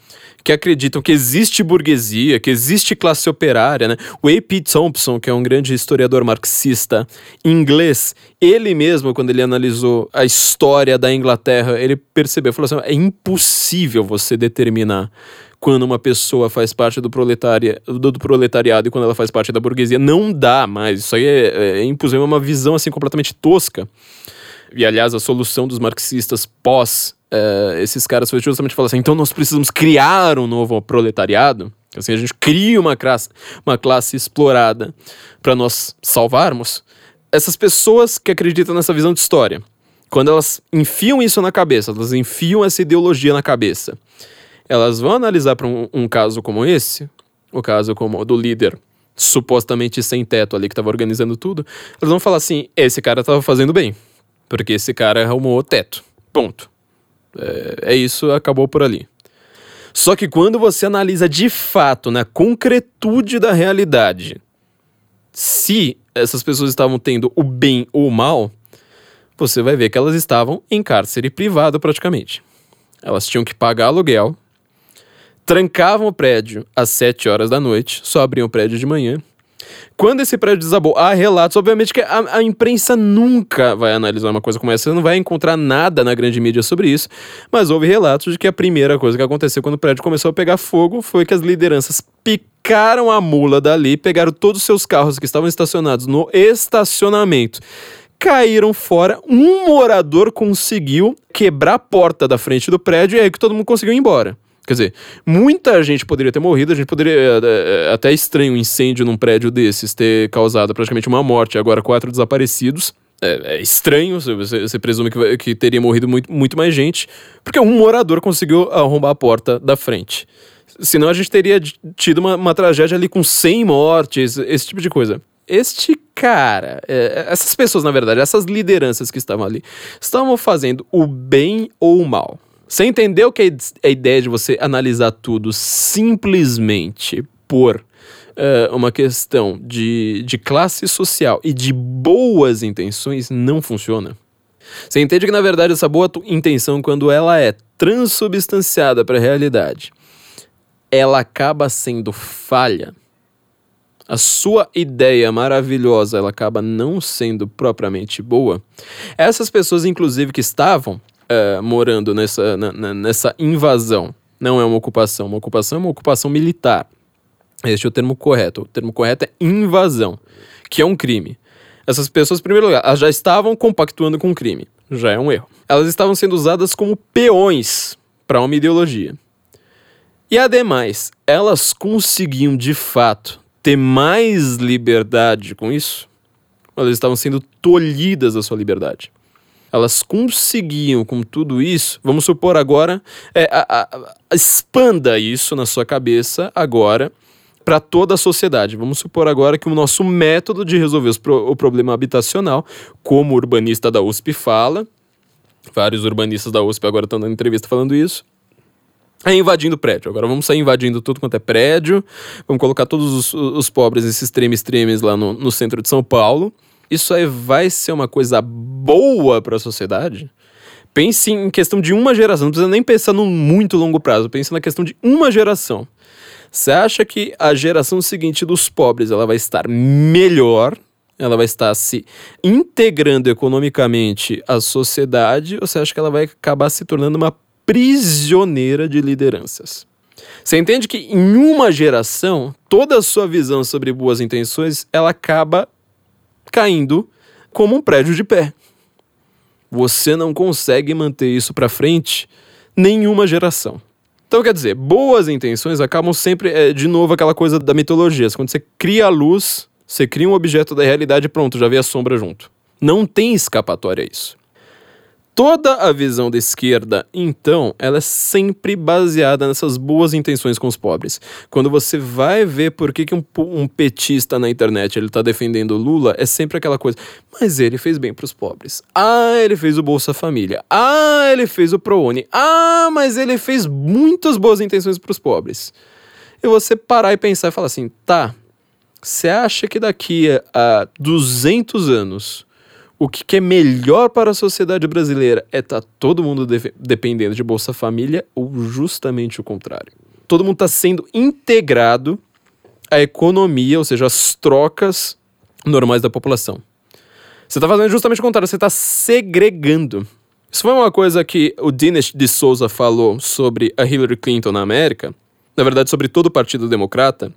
que acreditam que existe burguesia, que existe classe operária, né? O E. P. Thompson, que é um grande historiador marxista inglês, ele mesmo, quando ele analisou a história da Inglaterra, ele percebeu, falou assim, é impossível você determinar quando uma pessoa faz parte do proletariado e quando ela faz parte da burguesia. Não dá mais, isso aí é impossível, é uma visão assim completamente tosca. E, aliás, a solução dos marxistas pós esses caras foi justamente falar assim, então nós precisamos criar um novo proletariado, assim, a gente cria uma classe explorada para nós salvarmos. Essas pessoas que acreditam nessa visão de história, quando elas enfiam isso na cabeça, elas enfiam essa ideologia na cabeça, elas vão analisar para um caso como esse, o caso como do líder supostamente sem teto ali que estava organizando tudo, elas vão falar assim, esse cara estava fazendo bem. Porque esse cara arrumou o teto. Ponto. É isso, acabou por ali. Só que quando você analisa de fato, na concretude da realidade, se essas pessoas estavam tendo o bem ou o mal, você vai ver que elas estavam em cárcere privado praticamente. Elas tinham que pagar aluguel, trancavam o prédio às 7 horas da noite, só abriam o prédio de manhã. Quando esse prédio desabou, há relatos, obviamente que a imprensa nunca vai analisar uma coisa como essa, você não vai encontrar nada na grande mídia sobre isso, mas houve relatos de que a primeira coisa que aconteceu quando o prédio começou a pegar fogo foi que as lideranças picaram a mula dali, pegaram todos os seus carros que estavam estacionados no estacionamento, caíram fora, um morador conseguiu quebrar a porta da frente do prédio e é aí que todo mundo conseguiu ir embora. Quer dizer, muita gente poderia ter morrido, a gente poderia... É até estranho um incêndio num prédio desses ter causado praticamente uma morte, agora 4 desaparecidos. É estranho, você presume que teria morrido muito mais gente, porque um morador conseguiu arrombar a porta da frente. Senão a gente teria tido uma tragédia ali com 100 mortes, esse tipo de coisa. Este cara, essas pessoas na verdade, essas lideranças que estavam ali, estavam fazendo o bem ou o mal? Você entendeu que a ideia de você analisar tudo simplesmente por uma questão de classe social e de boas intenções não funciona? Você entende que, na verdade, essa boa intenção, quando ela é transubstanciada para a realidade, ela acaba sendo falha? A sua ideia maravilhosa, ela acaba não sendo propriamente boa? Essas pessoas, inclusive, que estavam... morando nessa invasão. Não é uma ocupação. Uma ocupação militar. Este é o termo correto. O termo correto é invasão, que é um crime. Essas pessoas, em primeiro lugar, elas já estavam compactuando com o crime. Já é um erro. Elas estavam sendo usadas como peões para uma ideologia. E, ademais, elas conseguiam, de fato, ter mais liberdade com isso? Elas estavam sendo tolhidas da sua liberdade. Elas conseguiam, com tudo isso, vamos supor agora, expanda isso na sua cabeça agora para toda a sociedade. Vamos supor agora que o nosso método de resolver o problema habitacional, como o urbanista da USP fala, vários urbanistas da USP agora estão dando entrevista falando isso, é invadindo prédio. Agora vamos sair invadindo tudo quanto é prédio, vamos colocar todos os pobres, esses tremes lá no centro de São Paulo. Isso aí vai ser uma coisa boa para a sociedade? Pense em questão de uma geração, não precisa nem pensar num muito longo prazo, pense na questão de uma geração. Você acha que a geração seguinte dos pobres, ela vai estar melhor? Ela vai estar se integrando economicamente à sociedade? Ou você acha que ela vai acabar se tornando uma prisioneira de lideranças? Você entende que em uma geração, toda a sua visão sobre boas intenções, ela acaba caindo como um prédio de pé. Você não consegue manter isso para frente nenhuma geração. Então, quer dizer, boas intenções acabam sempre, de novo, aquela coisa da mitologia. Quando você cria a luz, você cria um objeto da realidade e pronto, já vê a sombra junto. Não tem escapatória a isso. Toda a visão da esquerda, então, ela é sempre baseada nessas boas intenções com os pobres. Quando você vai ver por que um petista na internet ele está defendendo o Lula, é sempre aquela coisa, mas ele fez bem para os pobres. Ah, ele fez o Bolsa Família. Ah, ele fez o ProUni. Ah, mas ele fez muitas boas intenções para os pobres. E você parar e pensar e falar assim, tá, você acha que daqui a 200 anos... o que é melhor para a sociedade brasileira é estar todo mundo dependendo de Bolsa Família ou justamente o contrário? Todo mundo está sendo integrado à economia, ou seja, às trocas normais da população. Você está fazendo justamente o contrário, você está segregando. Isso foi uma coisa que o Dinesh de Souza falou sobre a Hillary Clinton na América, na verdade sobre todo o Partido Democrata,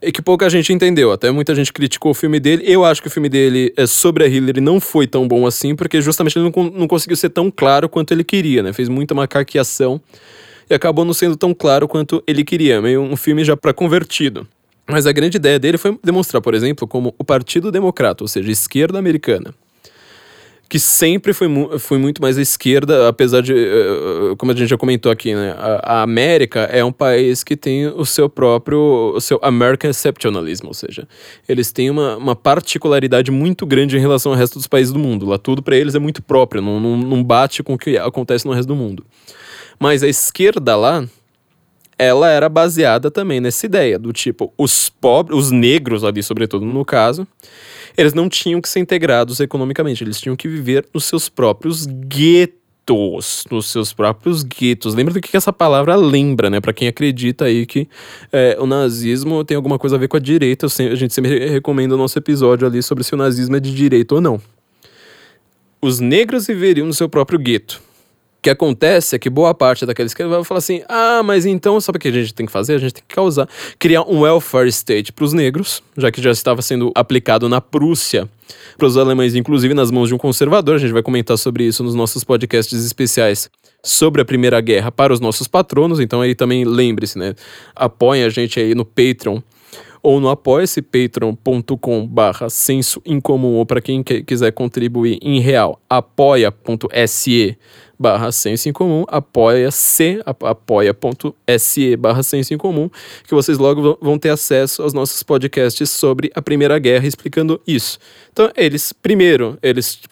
e que pouca gente entendeu, até muita gente criticou o filme dele. Eu acho que o filme dele sobre a Hillary não foi tão bom assim, porque justamente ele não conseguiu ser tão claro quanto ele queria, né? Fez muita macaqueação e acabou não sendo tão claro quanto ele queria, meio um filme já para convertido. Mas a grande ideia dele foi demonstrar, por exemplo, como o Partido Democrata, ou seja, a esquerda americana, que sempre foi muito mais à esquerda, apesar de, como a gente já comentou aqui, né, a América é um país que tem o seu próprio, o seu American exceptionalism, ou seja, eles têm uma particularidade muito grande em relação ao resto dos países do mundo. Lá tudo para eles é muito próprio, não bate com o que acontece no resto do mundo. Mas a esquerda lá, ela era baseada também nessa ideia do tipo, os pobres, os negros ali, sobretudo no caso, eles não tinham que ser integrados economicamente, eles tinham que viver nos seus próprios guetos, Lembra do que essa palavra lembra, né? Pra quem acredita aí que o nazismo tem alguma coisa a ver com a direita, a gente sempre recomenda o nosso episódio ali sobre se o nazismo é de direita ou não. Os negros viveriam no seu próprio gueto. O que acontece é que boa parte daqueles que vai falar assim, ah, mas então, sabe o que a gente tem que fazer? A gente tem que criar um welfare state para os negros, já que já estava sendo aplicado na Prússia, para os alemães, inclusive nas mãos de um conservador. A gente vai comentar sobre isso nos nossos podcasts especiais sobre a Primeira Guerra para os nossos patronos. Então aí também lembre-se, né? Apoiem a gente aí no Patreon ou no apoia-se, patreon.com/sensoincomum, ou para quem quiser contribuir em real, apoia.se/sensoincomum, apoia.se/sensoincomum, que vocês logo vão ter acesso aos nossos podcasts sobre a Primeira Guerra explicando isso. Então, eles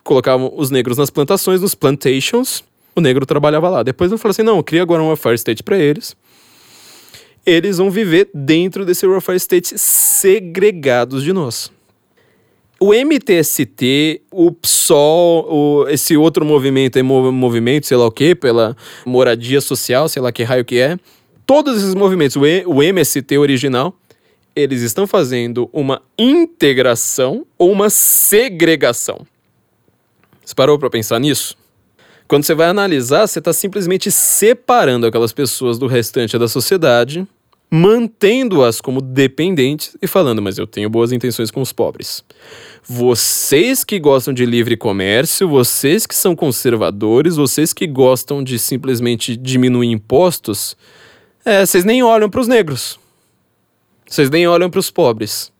colocavam os negros nas plantações, nos plantations, o negro trabalhava lá. Depois eu falei assim, não, cria agora um welfare state para eles. Eles vão viver dentro desse welfare state segregados de nós. O MTST, o PSOL, esse outro movimento, sei lá o quê, pela moradia social, sei lá que raio que é, todos esses movimentos, o MST original, eles estão fazendo uma integração ou uma segregação. Você parou para pensar nisso? Quando você vai analisar, você está simplesmente separando aquelas pessoas do restante da sociedade, mantendo-as como dependentes e falando, mas eu tenho boas intenções com os pobres. Vocês que gostam de livre comércio, vocês que são conservadores, vocês que gostam de simplesmente diminuir impostos, vocês nem olham para os negros. Vocês nem olham para os pobres.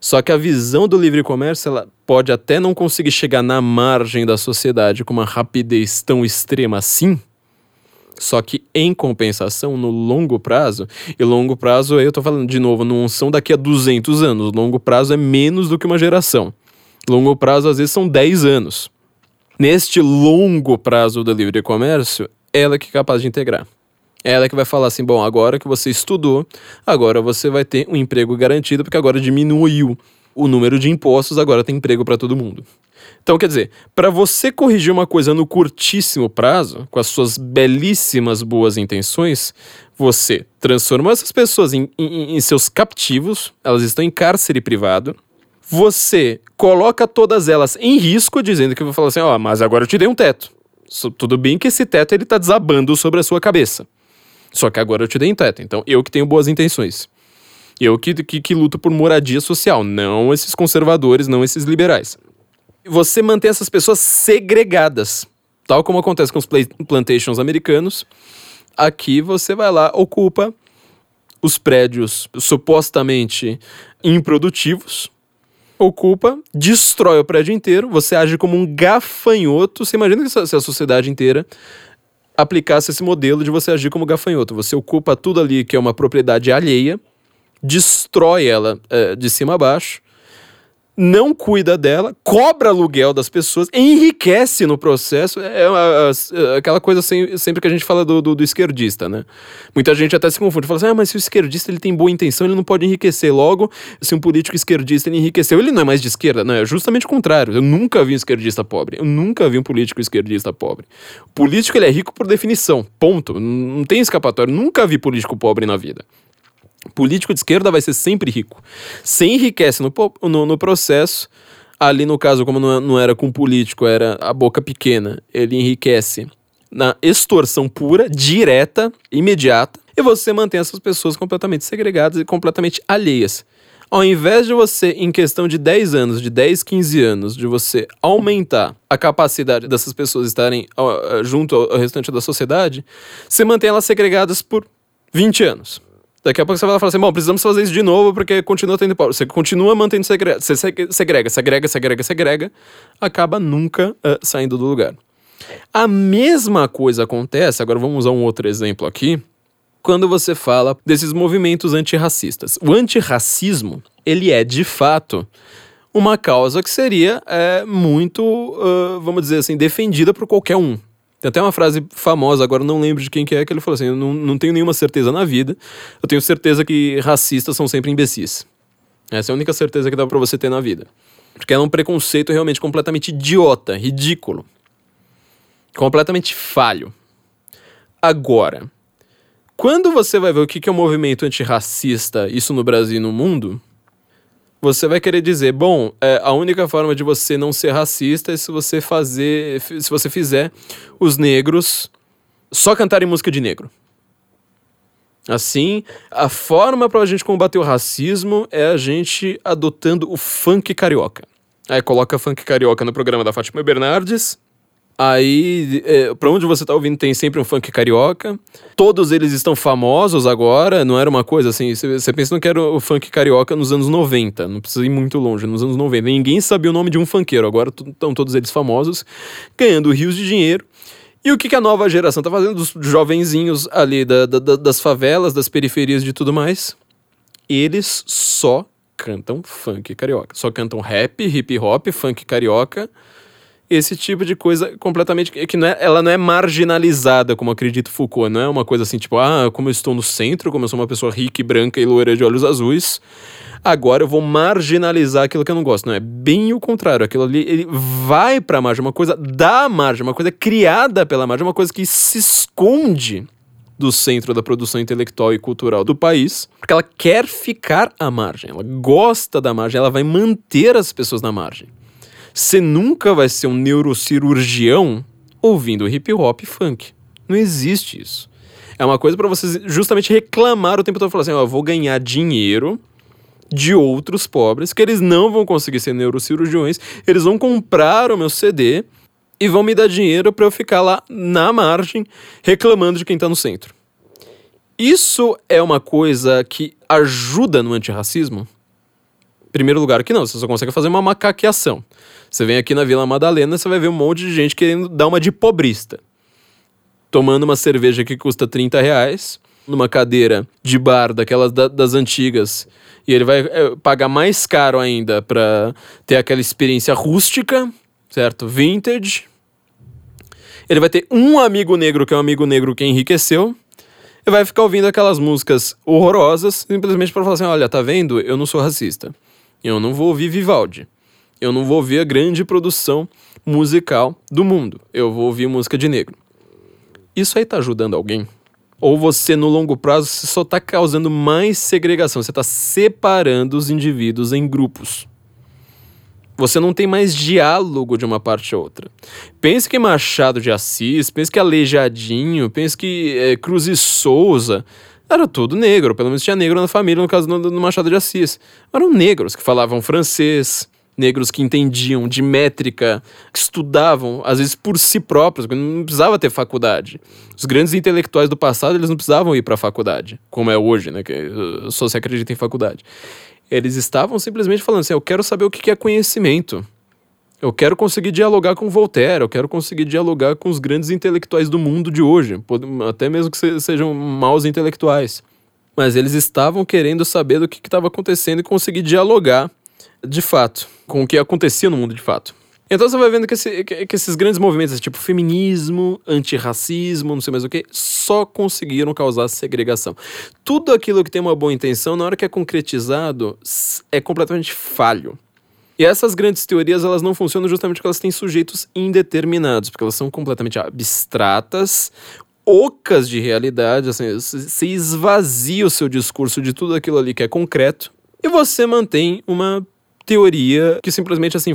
Só que a visão do livre comércio, ela pode até não conseguir chegar na margem da sociedade com uma rapidez tão extrema assim. Só que, em compensação, no longo prazo, e longo prazo, eu tô falando de novo, não são daqui a 200 anos. Longo prazo é menos do que uma geração. Longo prazo, às vezes, são 10 anos. Neste longo prazo do livre comércio, ela é que é capaz de integrar. Ela é que vai falar assim, bom, agora que você estudou, agora você vai ter um emprego garantido, porque agora diminuiu o número de impostos, agora tem emprego para todo mundo. Então, quer dizer, para você corrigir uma coisa no curtíssimo prazo, com as suas belíssimas boas intenções, você transformou essas pessoas em seus captivos, elas estão em cárcere privado, você coloca todas elas em risco, dizendo que vai falar assim, ó, mas agora eu te dei um teto. Tudo bem que esse teto ele tá desabando sobre a sua cabeça. Só que agora eu te dei um teto, então eu que tenho boas intenções. Eu que luto por moradia social, não esses conservadores, não esses liberais. Você mantém essas pessoas segregadas, tal como acontece com os plantations americanos. Aqui você vai lá, ocupa os prédios supostamente improdutivos, ocupa, destrói o prédio inteiro, você age como um gafanhoto. Você imagina que se a sociedade inteira aplicasse esse modelo de você agir como gafanhoto. Você ocupa tudo ali que é uma propriedade alheia, destrói ela de cima a baixo, não cuida dela, cobra aluguel das pessoas, enriquece no processo. É aquela coisa sempre que a gente fala do esquerdista, né? Muita gente até se confunde, fala assim, mas se o esquerdista ele tem boa intenção, ele não pode enriquecer. Logo, se um político esquerdista ele enriqueceu, ele não é mais de esquerda. Não, é justamente o contrário. Eu nunca vi um esquerdista pobre. Eu nunca vi um político esquerdista pobre. O político ele é rico por definição, ponto. Não tem escapatório. Nunca vi político pobre na vida. Político de esquerda vai ser sempre rico. Se enriquece no processo. Ali no caso, como não era com político, era a boca pequena, ele enriquece na extorsão pura, direta, imediata. E você mantém essas pessoas completamente segregadas e completamente alheias. Ao invés de você, em questão de 10 anos, de 10, 15 anos, de você aumentar a capacidade dessas pessoas estarem junto ao restante da sociedade, você mantém elas segregadas por 20 anos. Daqui a pouco você vai falar assim, precisamos fazer isso de novo porque continua tendo pobre. Você continua mantendo segregado, você segrega, acaba nunca saindo do lugar. A mesma coisa acontece, agora vamos usar um outro exemplo aqui, quando você fala desses movimentos antirracistas. O antirracismo, ele é de fato uma causa que seria muito, vamos dizer assim, defendida por qualquer um. Tem até uma frase famosa, agora não lembro de quem que é, que ele falou assim, eu não tenho nenhuma certeza na vida, eu tenho certeza que racistas são sempre imbecis. Essa é a única certeza que dá pra você ter na vida. Porque é um preconceito realmente completamente idiota, ridículo. Completamente falho. Agora, quando você vai ver o que é o movimento antirracista, isso no Brasil e no mundo, você vai querer dizer, a única forma de você não ser racista é se você fizer os negros só cantarem música de negro. Assim, a forma pra gente combater o racismo é a gente adotando o funk carioca. Aí coloca funk carioca no programa da Fátima Bernardes. Aí, pra onde você tá ouvindo tem sempre um funk carioca. Todos eles estão famosos agora, não era uma coisa assim... Você pensa que era o funk carioca nos anos 90, não precisa ir muito longe, nos anos 90. Ninguém sabia o nome de um funkeiro, agora estão todos eles famosos, ganhando rios de dinheiro. E o que a nova geração tá fazendo? Dos jovenzinhos ali das favelas, das periferias de tudo mais. Eles só cantam funk carioca. Só cantam rap, hip hop, funk carioca... Esse tipo de coisa completamente... que não é, ela não é marginalizada, como acredita Foucault. Não é uma coisa assim, tipo... como eu estou no centro, como eu sou uma pessoa rica e branca e loira de olhos azuis... Agora eu vou marginalizar aquilo que eu não gosto. Não, é bem o contrário. Aquilo ali, ele vai pra margem. Uma coisa da margem. Uma coisa criada pela margem. Uma coisa que se esconde do centro da produção intelectual e cultural do país. Porque ela quer ficar à margem. Ela gosta da margem. Ela vai manter as pessoas na margem. Você nunca vai ser um neurocirurgião ouvindo hip hop e funk. Não existe isso. É uma coisa pra você justamente reclamar o tempo todo. Falar assim, eu vou ganhar dinheiro de outros pobres, que eles não vão conseguir ser neurocirurgiões, eles vão comprar o meu CD e vão me dar dinheiro pra eu ficar lá na margem reclamando de quem tá no centro. Isso é uma coisa que ajuda no antirracismo? Primeiro lugar que não, você só consegue fazer uma macaqueação. Você vem aqui na Vila Madalena, você vai ver um monte de gente querendo dar uma de pobrista. Tomando uma cerveja que custa R$30, numa cadeira de bar daquelas das antigas, e ele vai pagar mais caro ainda pra ter aquela experiência rústica, certo? Vintage. Ele vai ter um amigo negro, que é um amigo negro que enriqueceu, e vai ficar ouvindo aquelas músicas horrorosas, simplesmente pra falar assim, olha, tá vendo? Eu não sou racista. Eu não vou ouvir Vivaldi. eu não vou ver a grande produção musical do mundo. Eu vou ouvir música de negro. Isso aí tá ajudando alguém? Ou você, no longo prazo, só tá causando mais segregação. Você tá separando os indivíduos em grupos. Você não tem mais diálogo de uma parte a outra. Pense que Machado de Assis, pense que Aleijadinho, pense que Cruz e Souza... Era tudo negro, pelo menos tinha negro na família, no caso do Machado de Assis. Eram negros que falavam francês, negros que entendiam de métrica, que estudavam, às vezes por si próprios, não precisava ter faculdade. Os grandes intelectuais do passado, eles não precisavam ir para a faculdade, como é hoje, né, que só se acredita em faculdade. Eles estavam simplesmente falando assim, eu quero saber o que é conhecimento. Eu quero conseguir dialogar com Voltaire, eu quero conseguir dialogar com os grandes intelectuais do mundo de hoje, até mesmo que sejam maus intelectuais. Mas eles estavam querendo saber do que estava acontecendo e conseguir dialogar, de fato, com o que acontecia no mundo de fato. Então você vai vendo que esses grandes movimentos, tipo feminismo, antirracismo, não sei mais o que, só conseguiram causar segregação. Tudo aquilo que tem uma boa intenção, na hora que é concretizado, é completamente falho. E essas grandes teorias, elas não funcionam justamente porque elas têm sujeitos indeterminados, porque elas são completamente abstratas, ocas de realidade, assim, você esvazia o seu discurso de tudo aquilo ali que é concreto, e você mantém uma teoria que simplesmente, assim,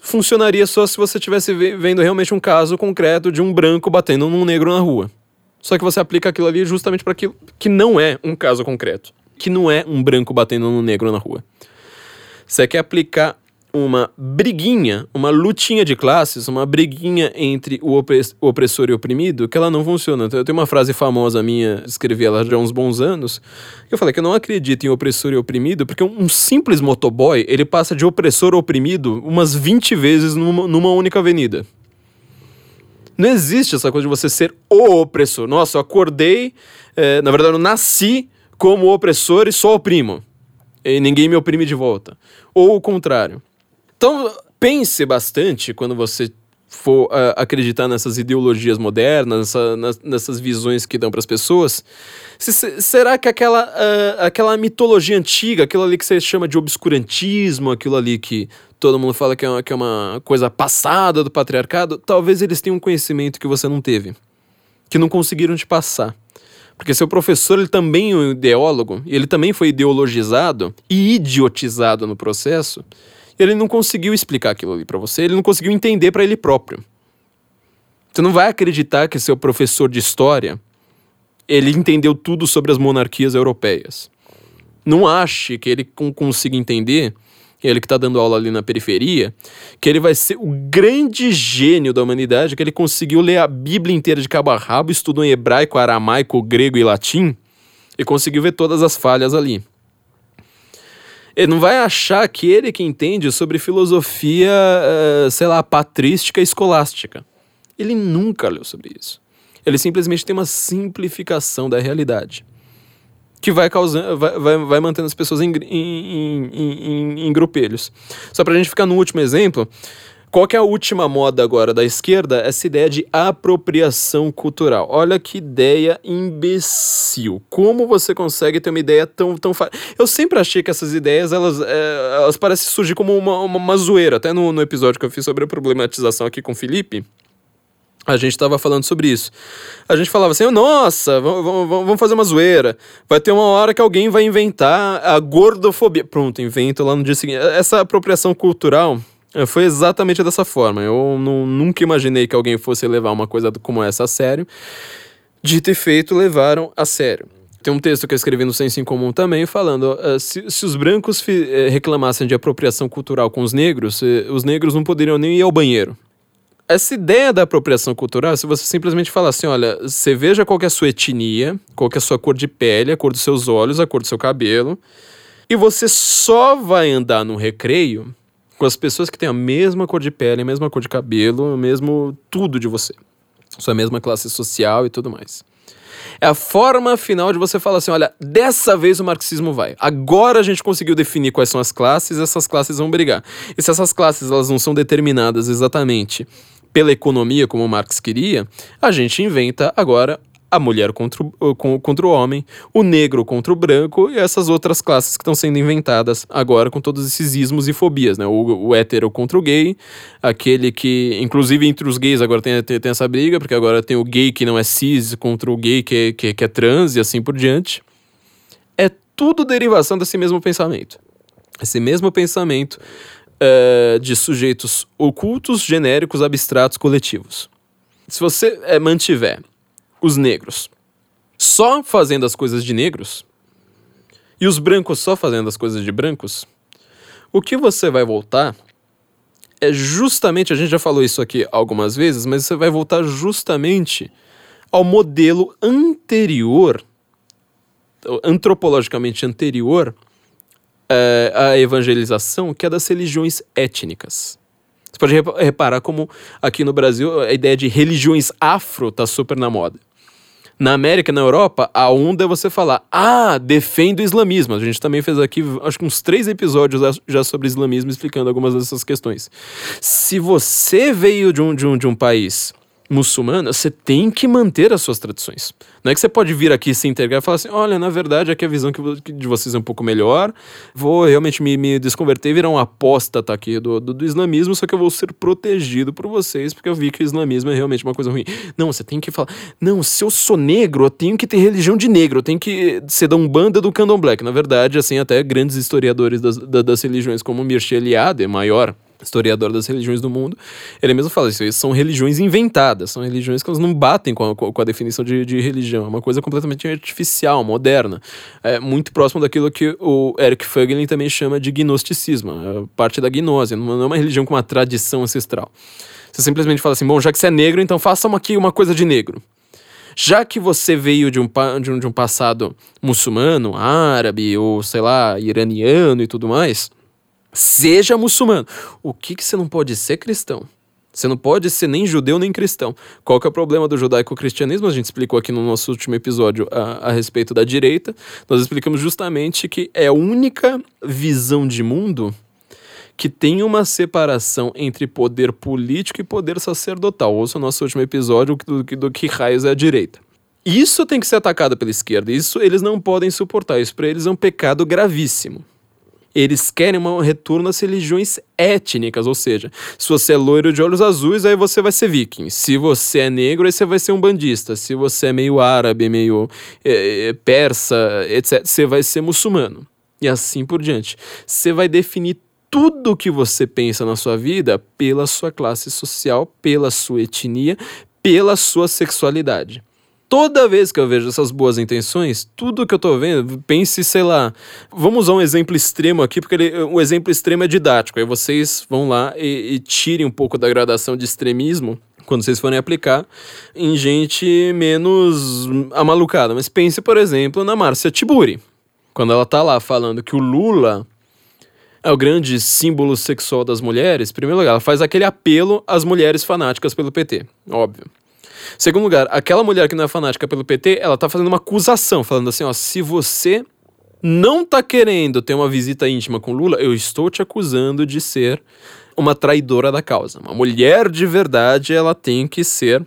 funcionaria só se você estivesse vendo realmente um caso concreto de um branco batendo num negro na rua. Só que você aplica aquilo ali justamente para aquilo que não é um caso concreto, que não é um branco batendo num negro na rua. Você quer aplicar uma briguinha, uma lutinha de classes, uma briguinha entre o opressor e o oprimido, que ela não funciona. Então, eu tenho uma frase famosa minha, escrevi ela já há uns bons anos, que eu falei que eu não acredito em opressor e oprimido, porque um simples motoboy, ele passa de opressor a oprimido umas 20 vezes numa única avenida. Não existe essa coisa de você ser o opressor. Nossa, eu acordei, na verdade eu nasci como opressor e só oprimo. E ninguém me oprime de volta. Ou o contrário. Então, pense bastante quando você for acreditar nessas ideologias modernas, nessas visões que dão para as pessoas. Será que aquela mitologia antiga, aquilo ali que você chama de obscurantismo, aquilo ali que todo mundo fala que é uma coisa passada do patriarcado, talvez eles tenham um conhecimento que você não teve, que não conseguiram te passar. Porque seu professor, ele também é um ideólogo, e ele também foi ideologizado e idiotizado no processo, e ele não conseguiu explicar aquilo ali pra você, ele não conseguiu entender pra ele próprio. Você não vai acreditar que seu professor de história, ele entendeu tudo sobre as monarquias europeias. Não ache que ele consiga entender, ele que tá dando aula ali na periferia, que ele vai ser o grande gênio da humanidade, que ele conseguiu ler a Bíblia inteira de cabo a rabo, estudou em hebraico, aramaico, grego e latim, e conseguiu ver todas as falhas ali. Ele não vai achar que ele que entende sobre filosofia, sei lá, patrística e escolástica. Ele nunca leu sobre isso. Ele simplesmente tem uma simplificação da realidade, que vai causando, vai mantendo as pessoas em grupelhos. Só pra gente ficar no último exemplo, qual que é a última moda agora da esquerda? Essa ideia de apropriação cultural. Olha que ideia imbecil. Como você consegue ter uma ideia tão fácil? Eu sempre achei que essas ideias, elas parecem surgir como uma zoeira. Até no episódio que eu fiz sobre a problematização aqui com o Felipe, a gente estava falando sobre isso. A gente falava assim, nossa, vamos fazer uma zoeira. Vai ter uma hora que alguém vai inventar a gordofobia. Pronto, invento lá no dia seguinte. Essa apropriação cultural foi exatamente dessa forma. Eu nunca imaginei que alguém fosse levar uma coisa como essa a sério. Dito e feito, levaram a sério. Tem um texto que eu escrevi no Senso Incomum também, falando se os brancos reclamassem de apropriação cultural com os negros, os negros não poderiam nem ir ao banheiro. Essa ideia da apropriação cultural, se você simplesmente falar assim, olha, você veja qual que é a sua etnia, qual que é a sua cor de pele, a cor dos seus olhos, a cor do seu cabelo, e você só vai andar no recreio com as pessoas que têm a mesma cor de pele, a mesma cor de cabelo, o mesmo tudo de você, sua mesma classe social e tudo mais. É a forma final de você falar assim, olha, dessa vez o marxismo vai. Agora a gente conseguiu definir quais são as classes, essas classes vão brigar. E se essas classes, elas não são determinadas exatamente pela economia, como Marx queria, a gente inventa agora a mulher contra o homem, o negro contra o branco e essas outras classes que estão sendo inventadas agora com todos esses ismos e fobias, né? O hétero contra o gay, aquele que, inclusive entre os gays agora tem essa briga, porque agora tem o gay que não é cis contra o gay que é trans e assim por diante. É tudo derivação desse mesmo pensamento. Esse mesmo pensamento de sujeitos ocultos, genéricos, abstratos, coletivos. Se você mantiver os negros só fazendo as coisas de negros e os brancos só fazendo as coisas de brancos, o que você vai voltar é justamente, a gente já falou isso aqui algumas vezes, mas você vai voltar justamente ao modelo anterior, antropologicamente anterior à evangelização, que é das religiões étnicas. Você pode reparar como aqui no Brasil a ideia de religiões afro tá super na moda. Na América e na Europa, a onda é você falar, defendo o islamismo. A gente também fez aqui, acho que uns 3 episódios já sobre islamismo, explicando algumas dessas questões. Se você veio de um país muçulmano, você tem que manter as suas tradições. Não é que você pode vir aqui se integrar e falar assim, olha, na verdade, aqui a visão de vocês é um pouco melhor, vou realmente me desconverter e virar um apóstata aqui do islamismo, só que eu vou ser protegido por vocês, porque eu vi que o islamismo é realmente uma coisa ruim. Não, você tem que falar, não, se eu sou negro, eu tenho que ter religião de negro, eu tenho que ser da Umbanda do Candomblé. Na verdade, assim, até grandes historiadores das religiões, como Mircea Eliade, maior historiador das religiões do mundo, ele mesmo fala isso, são religiões inventadas, são religiões que elas não batem com a definição de religião, é uma coisa completamente artificial, moderna, muito próximo daquilo que o Eric Voegelin também chama de gnosticismo, parte da gnose, não é uma religião com uma tradição ancestral. Você simplesmente fala assim, bom, já que você é negro, então faça aqui uma coisa de negro. Já que você veio de um passado muçulmano, árabe, ou sei lá, iraniano e tudo mais, seja muçulmano. O que você não pode ser cristão? Você não pode ser nem judeu nem cristão. Qual que é o problema do judaico-cristianismo? A gente explicou aqui no nosso último episódio a respeito da direita. Nós explicamos justamente que é a única visão de mundo que tem uma separação entre poder político e poder sacerdotal. Ouça o nosso último episódio do que raios é a direita. Isso tem que ser atacado pela esquerda. Isso eles não podem suportar. Isso para eles é um pecado gravíssimo. Eles querem um retorno às religiões étnicas, ou seja, se você é loiro de olhos azuis, aí você vai ser viking. Se você é negro, aí você vai ser umbandista. Se você é meio árabe, meio persa, etc., você vai ser muçulmano. E assim por diante. Você vai definir tudo o que você pensa na sua vida pela sua classe social, pela sua etnia, pela sua sexualidade. Toda vez que eu vejo essas boas intenções, tudo que eu tô vendo, pense, sei lá, vamos usar um exemplo extremo aqui, porque o exemplo extremo é didático, aí vocês vão lá e tirem um pouco da gradação de extremismo, quando vocês forem aplicar, em gente menos amalucada. Mas pense, por exemplo, na Marcia Tiburi, quando ela tá lá falando que o Lula é o grande símbolo sexual das mulheres. Em primeiro lugar, ela faz aquele apelo às mulheres fanáticas pelo PT, óbvio. Segundo lugar, aquela mulher que não é fanática pelo PT, ela tá fazendo uma acusação, falando assim, ó, se você não tá querendo ter uma visita íntima com Lula, eu estou te acusando de ser uma traidora da causa. Uma mulher de verdade, ela tem que ser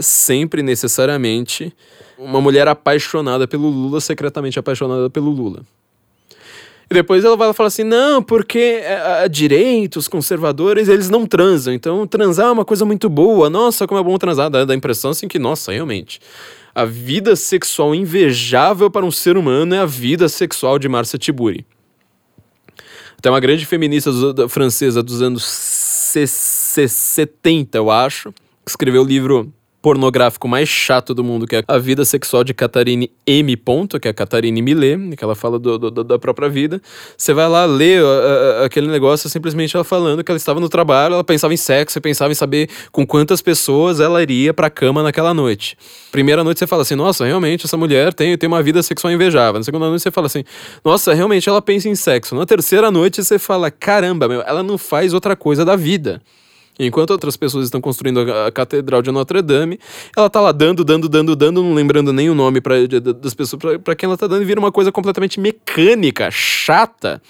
sempre, necessariamente, uma mulher apaixonada pelo Lula, secretamente apaixonada pelo Lula. E depois ela vai falar assim, não, porque a direita, os conservadores, eles não transam. Então transar é uma coisa muito boa. Nossa, como é bom transar. Dá a impressão assim que, nossa, realmente, a vida sexual invejável para um ser humano é a vida sexual de Marcia Tiburi. Até uma grande feminista francesa dos anos 70, eu acho, que escreveu o livro pornográfico mais chato do mundo, que é A Vida Sexual de Catherine M. que é a Catherine Millet, que ela fala da própria vida. Você vai lá ler aquele negócio, simplesmente ela falando que ela estava no trabalho, ela pensava em sexo, pensava em saber com quantas pessoas ela iria pra cama naquela noite. Primeira noite você fala assim, nossa, realmente essa mulher tem uma vida sexual invejável. Na segunda noite você fala assim, nossa, realmente ela pensa em sexo. Na terceira noite você fala, caramba, meu, ela não faz outra coisa da vida. Enquanto outras pessoas estão construindo a Catedral de Notre Dame, ela tá lá dando, não lembrando nem o nome das pessoas para quem ela tá dando, e vira uma coisa completamente mecânica, chata.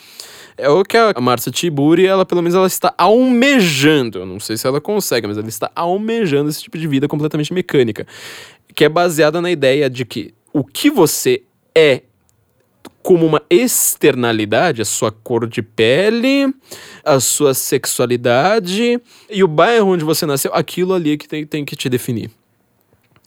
É o que a Marcia Tiburi, ela pelo menos ela está almejando, não sei se ela consegue, mas ela está almejando esse tipo de vida completamente mecânica, que é baseada na ideia de que o que você é como uma externalidade, a sua cor de pele, a sua sexualidade e o bairro onde você nasceu, aquilo ali que tem que te definir.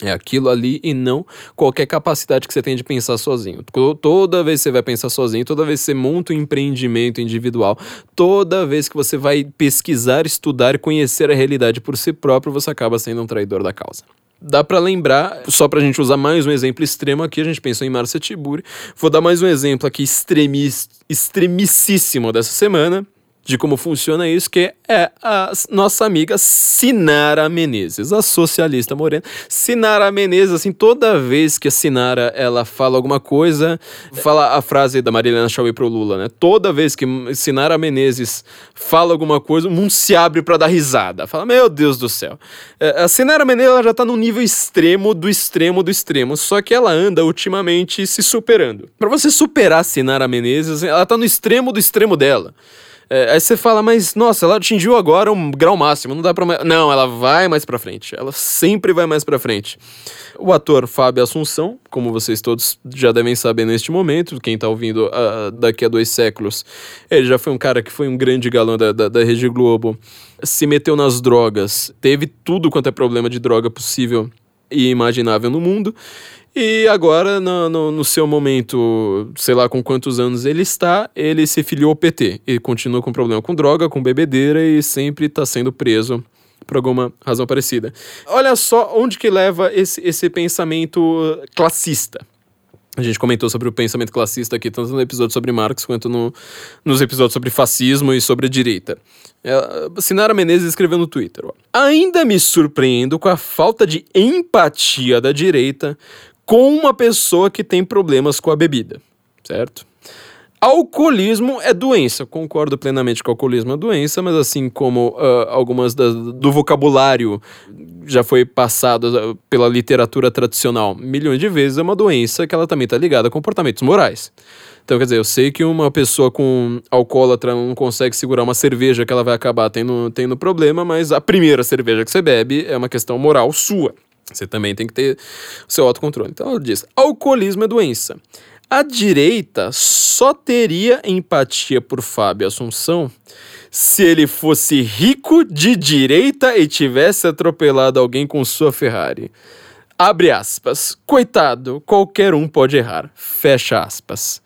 É aquilo ali e não qualquer capacidade que você tem de pensar sozinho. Toda vez que você vai pensar sozinho, toda vez que você monta um empreendimento individual, toda vez que você vai pesquisar, estudar e conhecer a realidade por si próprio, você acaba sendo um traidor da causa. Dá pra lembrar, só pra gente usar mais um exemplo extremo aqui, a gente pensou em Marcia Tiburi. Vou dar mais um exemplo aqui extremicíssimo dessa semana, de como funciona isso, que é a nossa amiga Sinara Menezes, a socialista morena. Sinara Menezes, assim, toda vez que a Sinara, ela fala alguma coisa, fala a frase da Marilena Chaui pro Lula, né? Toda vez que Sinara Menezes fala alguma coisa, o mundo se abre pra dar risada. Fala, meu Deus do céu. A Sinara Menezes, ela já tá num nível extremo do extremo do extremo, só que ela anda ultimamente se superando. Pra você superar a Sinara Menezes, ela tá no extremo do extremo dela. É, aí você fala, mas nossa, ela atingiu agora um grau máximo, não dá pra mais... Não, ela vai mais pra frente, ela sempre vai mais pra frente. O ator Fábio Assunção, como vocês todos já devem saber neste momento, quem tá ouvindo daqui a 2 séculos, ele já foi um cara que foi um grande galã da Rede Globo, se meteu nas drogas, teve tudo quanto é problema de droga possível e imaginável no mundo. E agora, no seu momento, sei lá com quantos anos ele está, ele se filiou ao PT. Ele continua com problema com droga, com bebedeira e sempre está sendo preso por alguma razão parecida. Olha só onde que leva esse pensamento classista. A gente comentou sobre o pensamento classista aqui, tanto no episódio sobre Marx quanto nos episódios sobre fascismo e sobre a direita. Sinara Menezes escreveu no Twitter: ainda me surpreendo com a falta de empatia da direita com uma pessoa que tem problemas com a bebida, certo? Alcoolismo é doença. Concordo plenamente que o alcoolismo é doença, mas assim como algumas do vocabulário já foi passado pela literatura tradicional milhões de vezes, é uma doença que ela também está ligada a comportamentos morais. Então, quer dizer, eu sei que uma pessoa com alcoólatra não consegue segurar uma cerveja que ela vai acabar tendo problema, mas a primeira cerveja que você bebe é uma questão moral sua. Você também tem que ter o seu autocontrole. Então ela diz, alcoolismo é doença. A direita só teria empatia por Fábio Assunção se ele fosse rico de direita e tivesse atropelado alguém com sua Ferrari. Abre aspas. Coitado, qualquer um pode errar. Fecha aspas.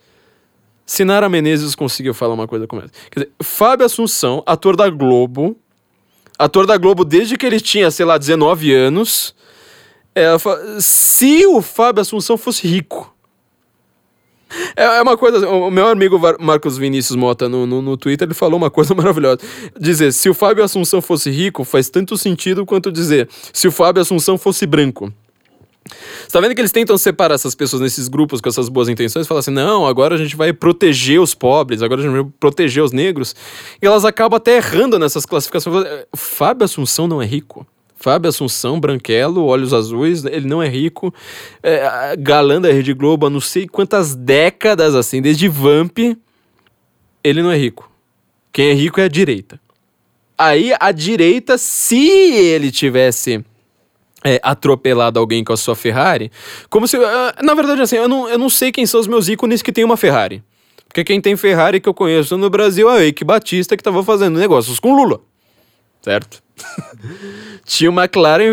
Sinara Menezes conseguiu falar uma coisa como essa. Quer dizer, Fábio Assunção, ator da Globo desde que ele tinha, sei lá, 19 anos... Se o Fábio Assunção fosse rico. É uma coisa... O meu amigo Marcos Vinícius Mota no Twitter, ele falou uma coisa maravilhosa. Dizer, se o Fábio Assunção fosse rico, faz tanto sentido quanto dizer, se o Fábio Assunção fosse branco. Você tá vendo que eles tentam separar essas pessoas nesses grupos com essas boas intenções, falam assim, não, agora a gente vai proteger os pobres, agora a gente vai proteger os negros. E elas acabam até errando nessas classificações. O Fábio Assunção não é rico. Fábio Assunção, branquelo, olhos azuis, ele não é rico, galã da Rede Globo, não sei quantas décadas assim, desde Vamp, ele não é rico. Quem é rico é a direita. Aí a direita, se ele tivesse atropelado alguém com a sua Ferrari, como se... Na verdade, assim, eu não sei quem são os meus ícones que tem uma Ferrari. Porque quem tem Ferrari que eu conheço no Brasil é o Eike Batista, que estava fazendo negócios com Lula. Certo? Tinha uma McLaren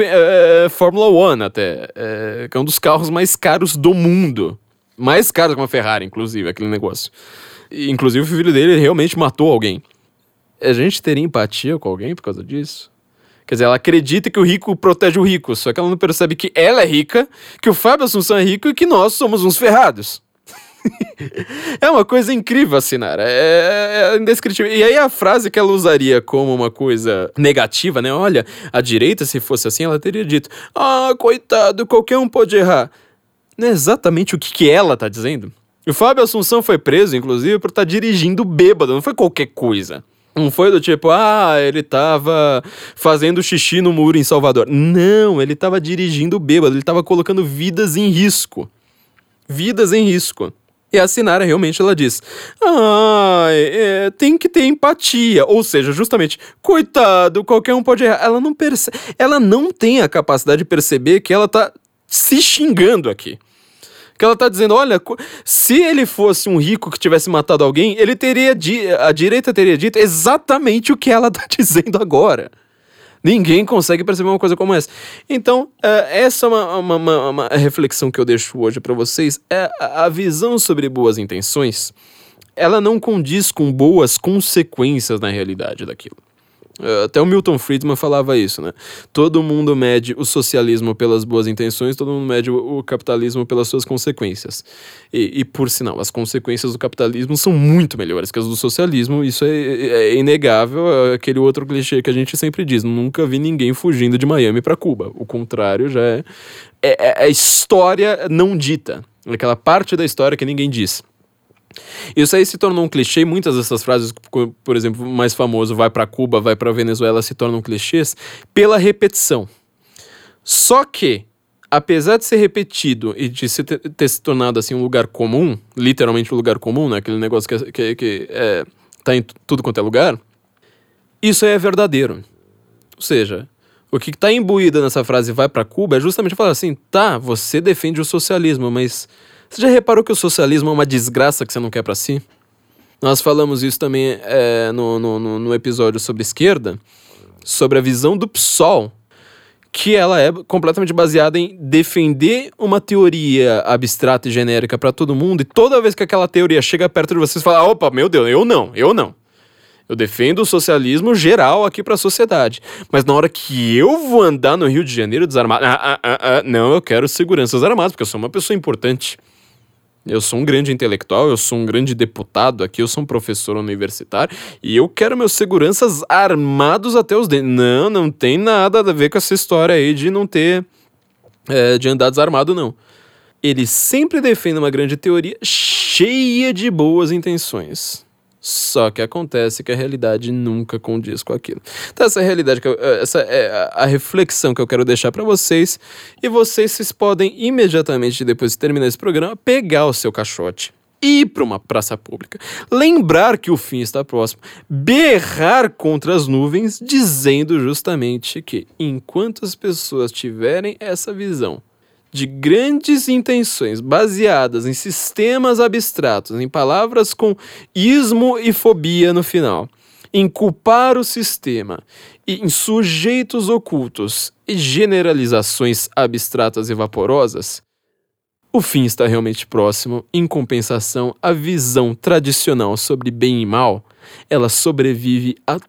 Fórmula 1 até, que é um dos carros mais caros do mundo. Mais caro que uma Ferrari, inclusive, aquele negócio. E, inclusive, o filho dele realmente matou alguém. A gente teria empatia com alguém por causa disso? Quer dizer, ela acredita que o rico protege o rico, só que ela não percebe que ela é rica, que o Fábio Assunção é rico e que nós somos uns ferrados. É uma coisa incrível a Sinara, é indescritível. E aí a frase que ela usaria como uma coisa negativa, né? Olha, a direita, se fosse assim, ela teria dito, ah, coitado, qualquer um pode errar. Não é exatamente o que ela tá dizendo. O Fábio Assunção foi preso, inclusive, por estar dirigindo bêbado, não foi qualquer coisa. Não foi do tipo, ele tava fazendo xixi no muro em Salvador. Não, ele tava dirigindo bêbado, ele tava colocando vidas em risco. Vidas em risco. E a Sinara realmente, ela diz, tem que ter empatia, ou seja, justamente, coitado, qualquer um pode errar. Ela não tem a capacidade de perceber que ela tá se xingando aqui. Que ela tá dizendo, olha, se ele fosse um rico que tivesse matado alguém, ele teria a direita teria dito exatamente o que ela tá dizendo agora. Ninguém consegue perceber uma coisa como essa. Então, essa é uma reflexão que eu deixo hoje para vocês. É a visão sobre boas intenções, ela não condiz com boas consequências na realidade daquilo. Até o Milton Friedman falava isso, né? Todo mundo mede o socialismo pelas boas intenções, todo mundo mede o capitalismo pelas suas consequências. E por sinal, as consequências do capitalismo são muito melhores que as do socialismo, isso é inegável, é aquele outro clichê que a gente sempre diz, nunca vi ninguém fugindo de Miami para Cuba. O contrário já é a história não dita, aquela parte da história que ninguém diz. Isso aí se tornou um clichê, muitas dessas frases, por exemplo, mais famoso, vai pra Cuba, vai pra Venezuela, se tornam clichês pela repetição. Só que, apesar de ser repetido e de ter se tornado assim um lugar comum, literalmente um lugar comum, né? Aquele negócio que tá em tudo quanto é lugar, isso aí é verdadeiro. Ou seja, o que tá imbuído nessa frase vai pra Cuba é justamente falar assim, tá, você defende o socialismo, mas... Você já reparou que o socialismo é uma desgraça que você não quer pra si? Nós falamos isso também no episódio sobre esquerda, sobre a visão do PSOL, que ela é completamente baseada em defender uma teoria abstrata e genérica pra todo mundo, e toda vez que aquela teoria chega perto de vocês, fala, opa, meu Deus, eu não. Eu defendo o socialismo geral aqui pra sociedade. Mas na hora que eu vou andar no Rio de Janeiro desarmado... Não, eu quero seguranças armadas, porque eu sou uma pessoa importante. Eu sou um grande intelectual, eu sou um grande deputado aqui, eu sou um professor universitário e eu quero meus seguranças armados até os dentes. Não tem nada a ver com essa história aí de não ter... de andar desarmado, não. Ele sempre defende uma grande teoria cheia de boas intenções. Só que acontece que a realidade nunca condiz com aquilo. Então essa é a realidade, essa é a reflexão que eu quero deixar para vocês. E vocês podem imediatamente, depois de terminar esse programa, pegar o seu caixote, ir para uma praça pública, lembrar que o fim está próximo, berrar contra as nuvens, dizendo justamente que enquanto as pessoas tiverem essa visão de grandes intenções baseadas em sistemas abstratos, em palavras com ismo e fobia no final, em culpar o sistema, e em sujeitos ocultos e generalizações abstratas e vaporosas, o fim está realmente próximo. Em compensação, a visão tradicional sobre bem e mal, ela sobrevive a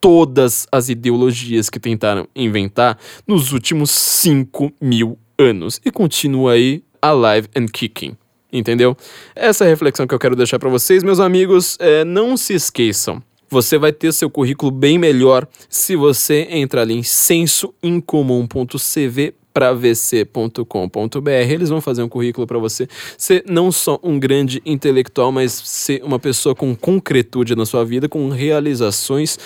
todas as ideologias que tentaram inventar nos últimos 5.000 anos e continua aí alive and kicking, entendeu? Essa é a reflexão que eu quero deixar pra vocês, meus amigos. Não se esqueçam, você vai ter seu currículo bem melhor se você entrar ali em sensoincomum.cv.com.br. Eles vão fazer um currículo para você ser não só um grande intelectual, mas ser uma pessoa com concretude na sua vida, com realizações,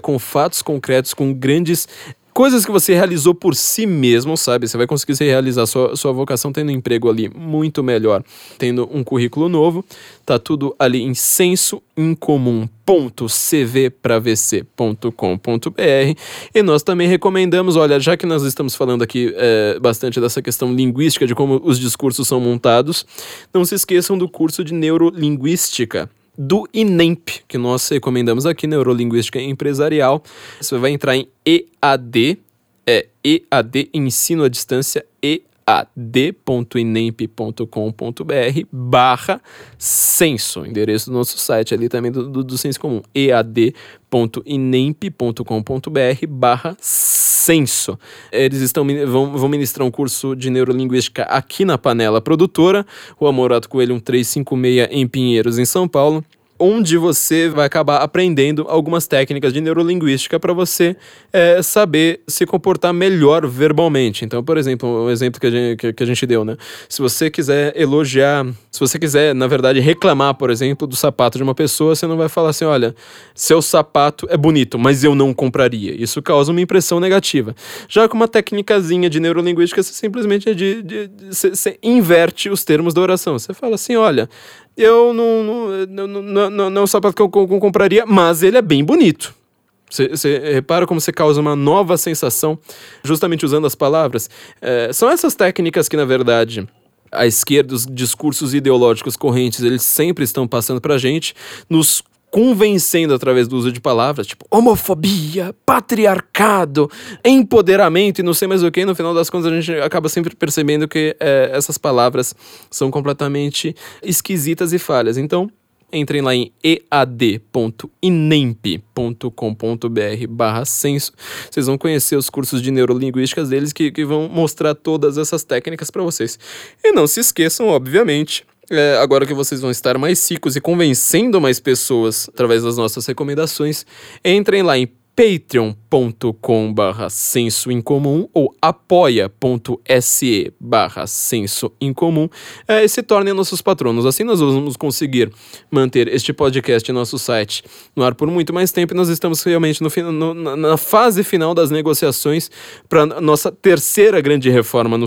com fatos concretos, com grandes coisas que você realizou por si mesmo, sabe? Você vai conseguir se realizar sua vocação tendo um emprego ali muito melhor, tendo um currículo novo. Tá tudo ali em sensoincomum.cvpravc.com.br. E nós também recomendamos, olha, já que nós estamos falando aqui bastante dessa questão linguística, de como os discursos são montados, não se esqueçam do curso de neurolinguística do INEMP, que nós recomendamos aqui, Neurolinguística Empresarial. Você vai entrar em EAD, EAD, Ensino à Distância, ead.inemp.com.br/senso, o endereço do nosso site ali também do Senso Comum, ead.inemp.com.br/senso. Eles vão ministrar um curso de neurolinguística aqui na Panela Produtora, Rua Morato Coelho 1356, em Pinheiros, em São Paulo, onde você vai acabar aprendendo algumas técnicas de neurolinguística para você saber se comportar melhor verbalmente. Então, por exemplo, um exemplo que a gente deu, né? Se você quiser elogiar, se você quiser, na verdade, reclamar, por exemplo, do sapato de uma pessoa, você não vai falar assim, olha, seu sapato é bonito, mas eu não compraria. Isso causa uma impressão negativa. Já com uma técnicazinha de neurolinguística, você simplesmente você inverte os termos da oração. Você fala assim, olha, eu não é um sapato que eu compraria, mas ele é bem bonito. Você repara como você causa uma nova sensação, justamente usando as palavras. São essas técnicas que, na verdade, a esquerda, os discursos ideológicos correntes, eles sempre estão passando pra gente, nos convencendo através do uso de palavras, tipo homofobia, patriarcado, empoderamento e não sei mais o que. No final das contas, a gente acaba sempre percebendo que essas palavras são completamente esquisitas e falhas. Então, entrem lá em ead.inemp.com.br/senso. Vocês vão conhecer os cursos de neurolinguísticas deles que vão mostrar todas essas técnicas para vocês. E não se esqueçam, obviamente, agora que vocês vão estar mais ricos e convencendo mais pessoas através das nossas recomendações, entrem lá em patreon.com/senso incomum ou apoia.se/senso incomum e se tornem nossos patronos. Assim nós vamos conseguir manter este podcast e nosso site no ar por muito mais tempo, e nós estamos realmente na fase final das negociações para nossa terceira grande reforma no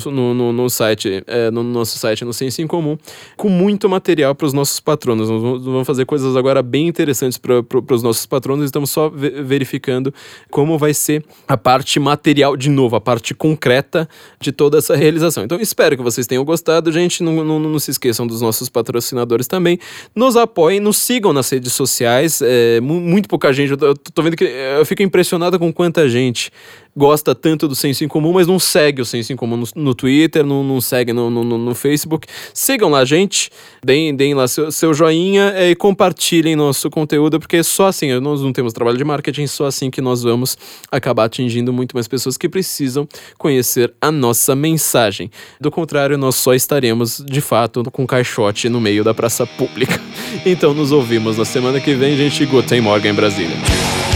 site, no nosso site, no Senso Incomum, com muito material para os nossos patronos. Nós vamos fazer coisas agora bem interessantes para os nossos patronos. Estamos só verificando como vai ser a parte material, de novo, a parte concreta de toda essa realização. Então, espero que vocês tenham gostado, gente. Não se esqueçam dos nossos patrocinadores também. Nos apoiem, nos sigam nas redes sociais. Muito pouca gente. Eu tô vendo que eu fico impressionado com quanta gente gosta tanto do Senso Incomum, mas não segue o Senso Incomum no Twitter, não segue no Facebook. Sigam lá, gente. Deem lá seu joinha e compartilhem nosso conteúdo, porque só assim, nós não temos trabalho de marketing, só assim que nós vamos acabar atingindo muito mais pessoas que precisam conhecer a nossa mensagem. Do contrário, nós só estaremos, de fato, com um caixote no meio da praça pública. Então, nos ouvimos na semana que vem, gente. Guten Morgen, Brasília.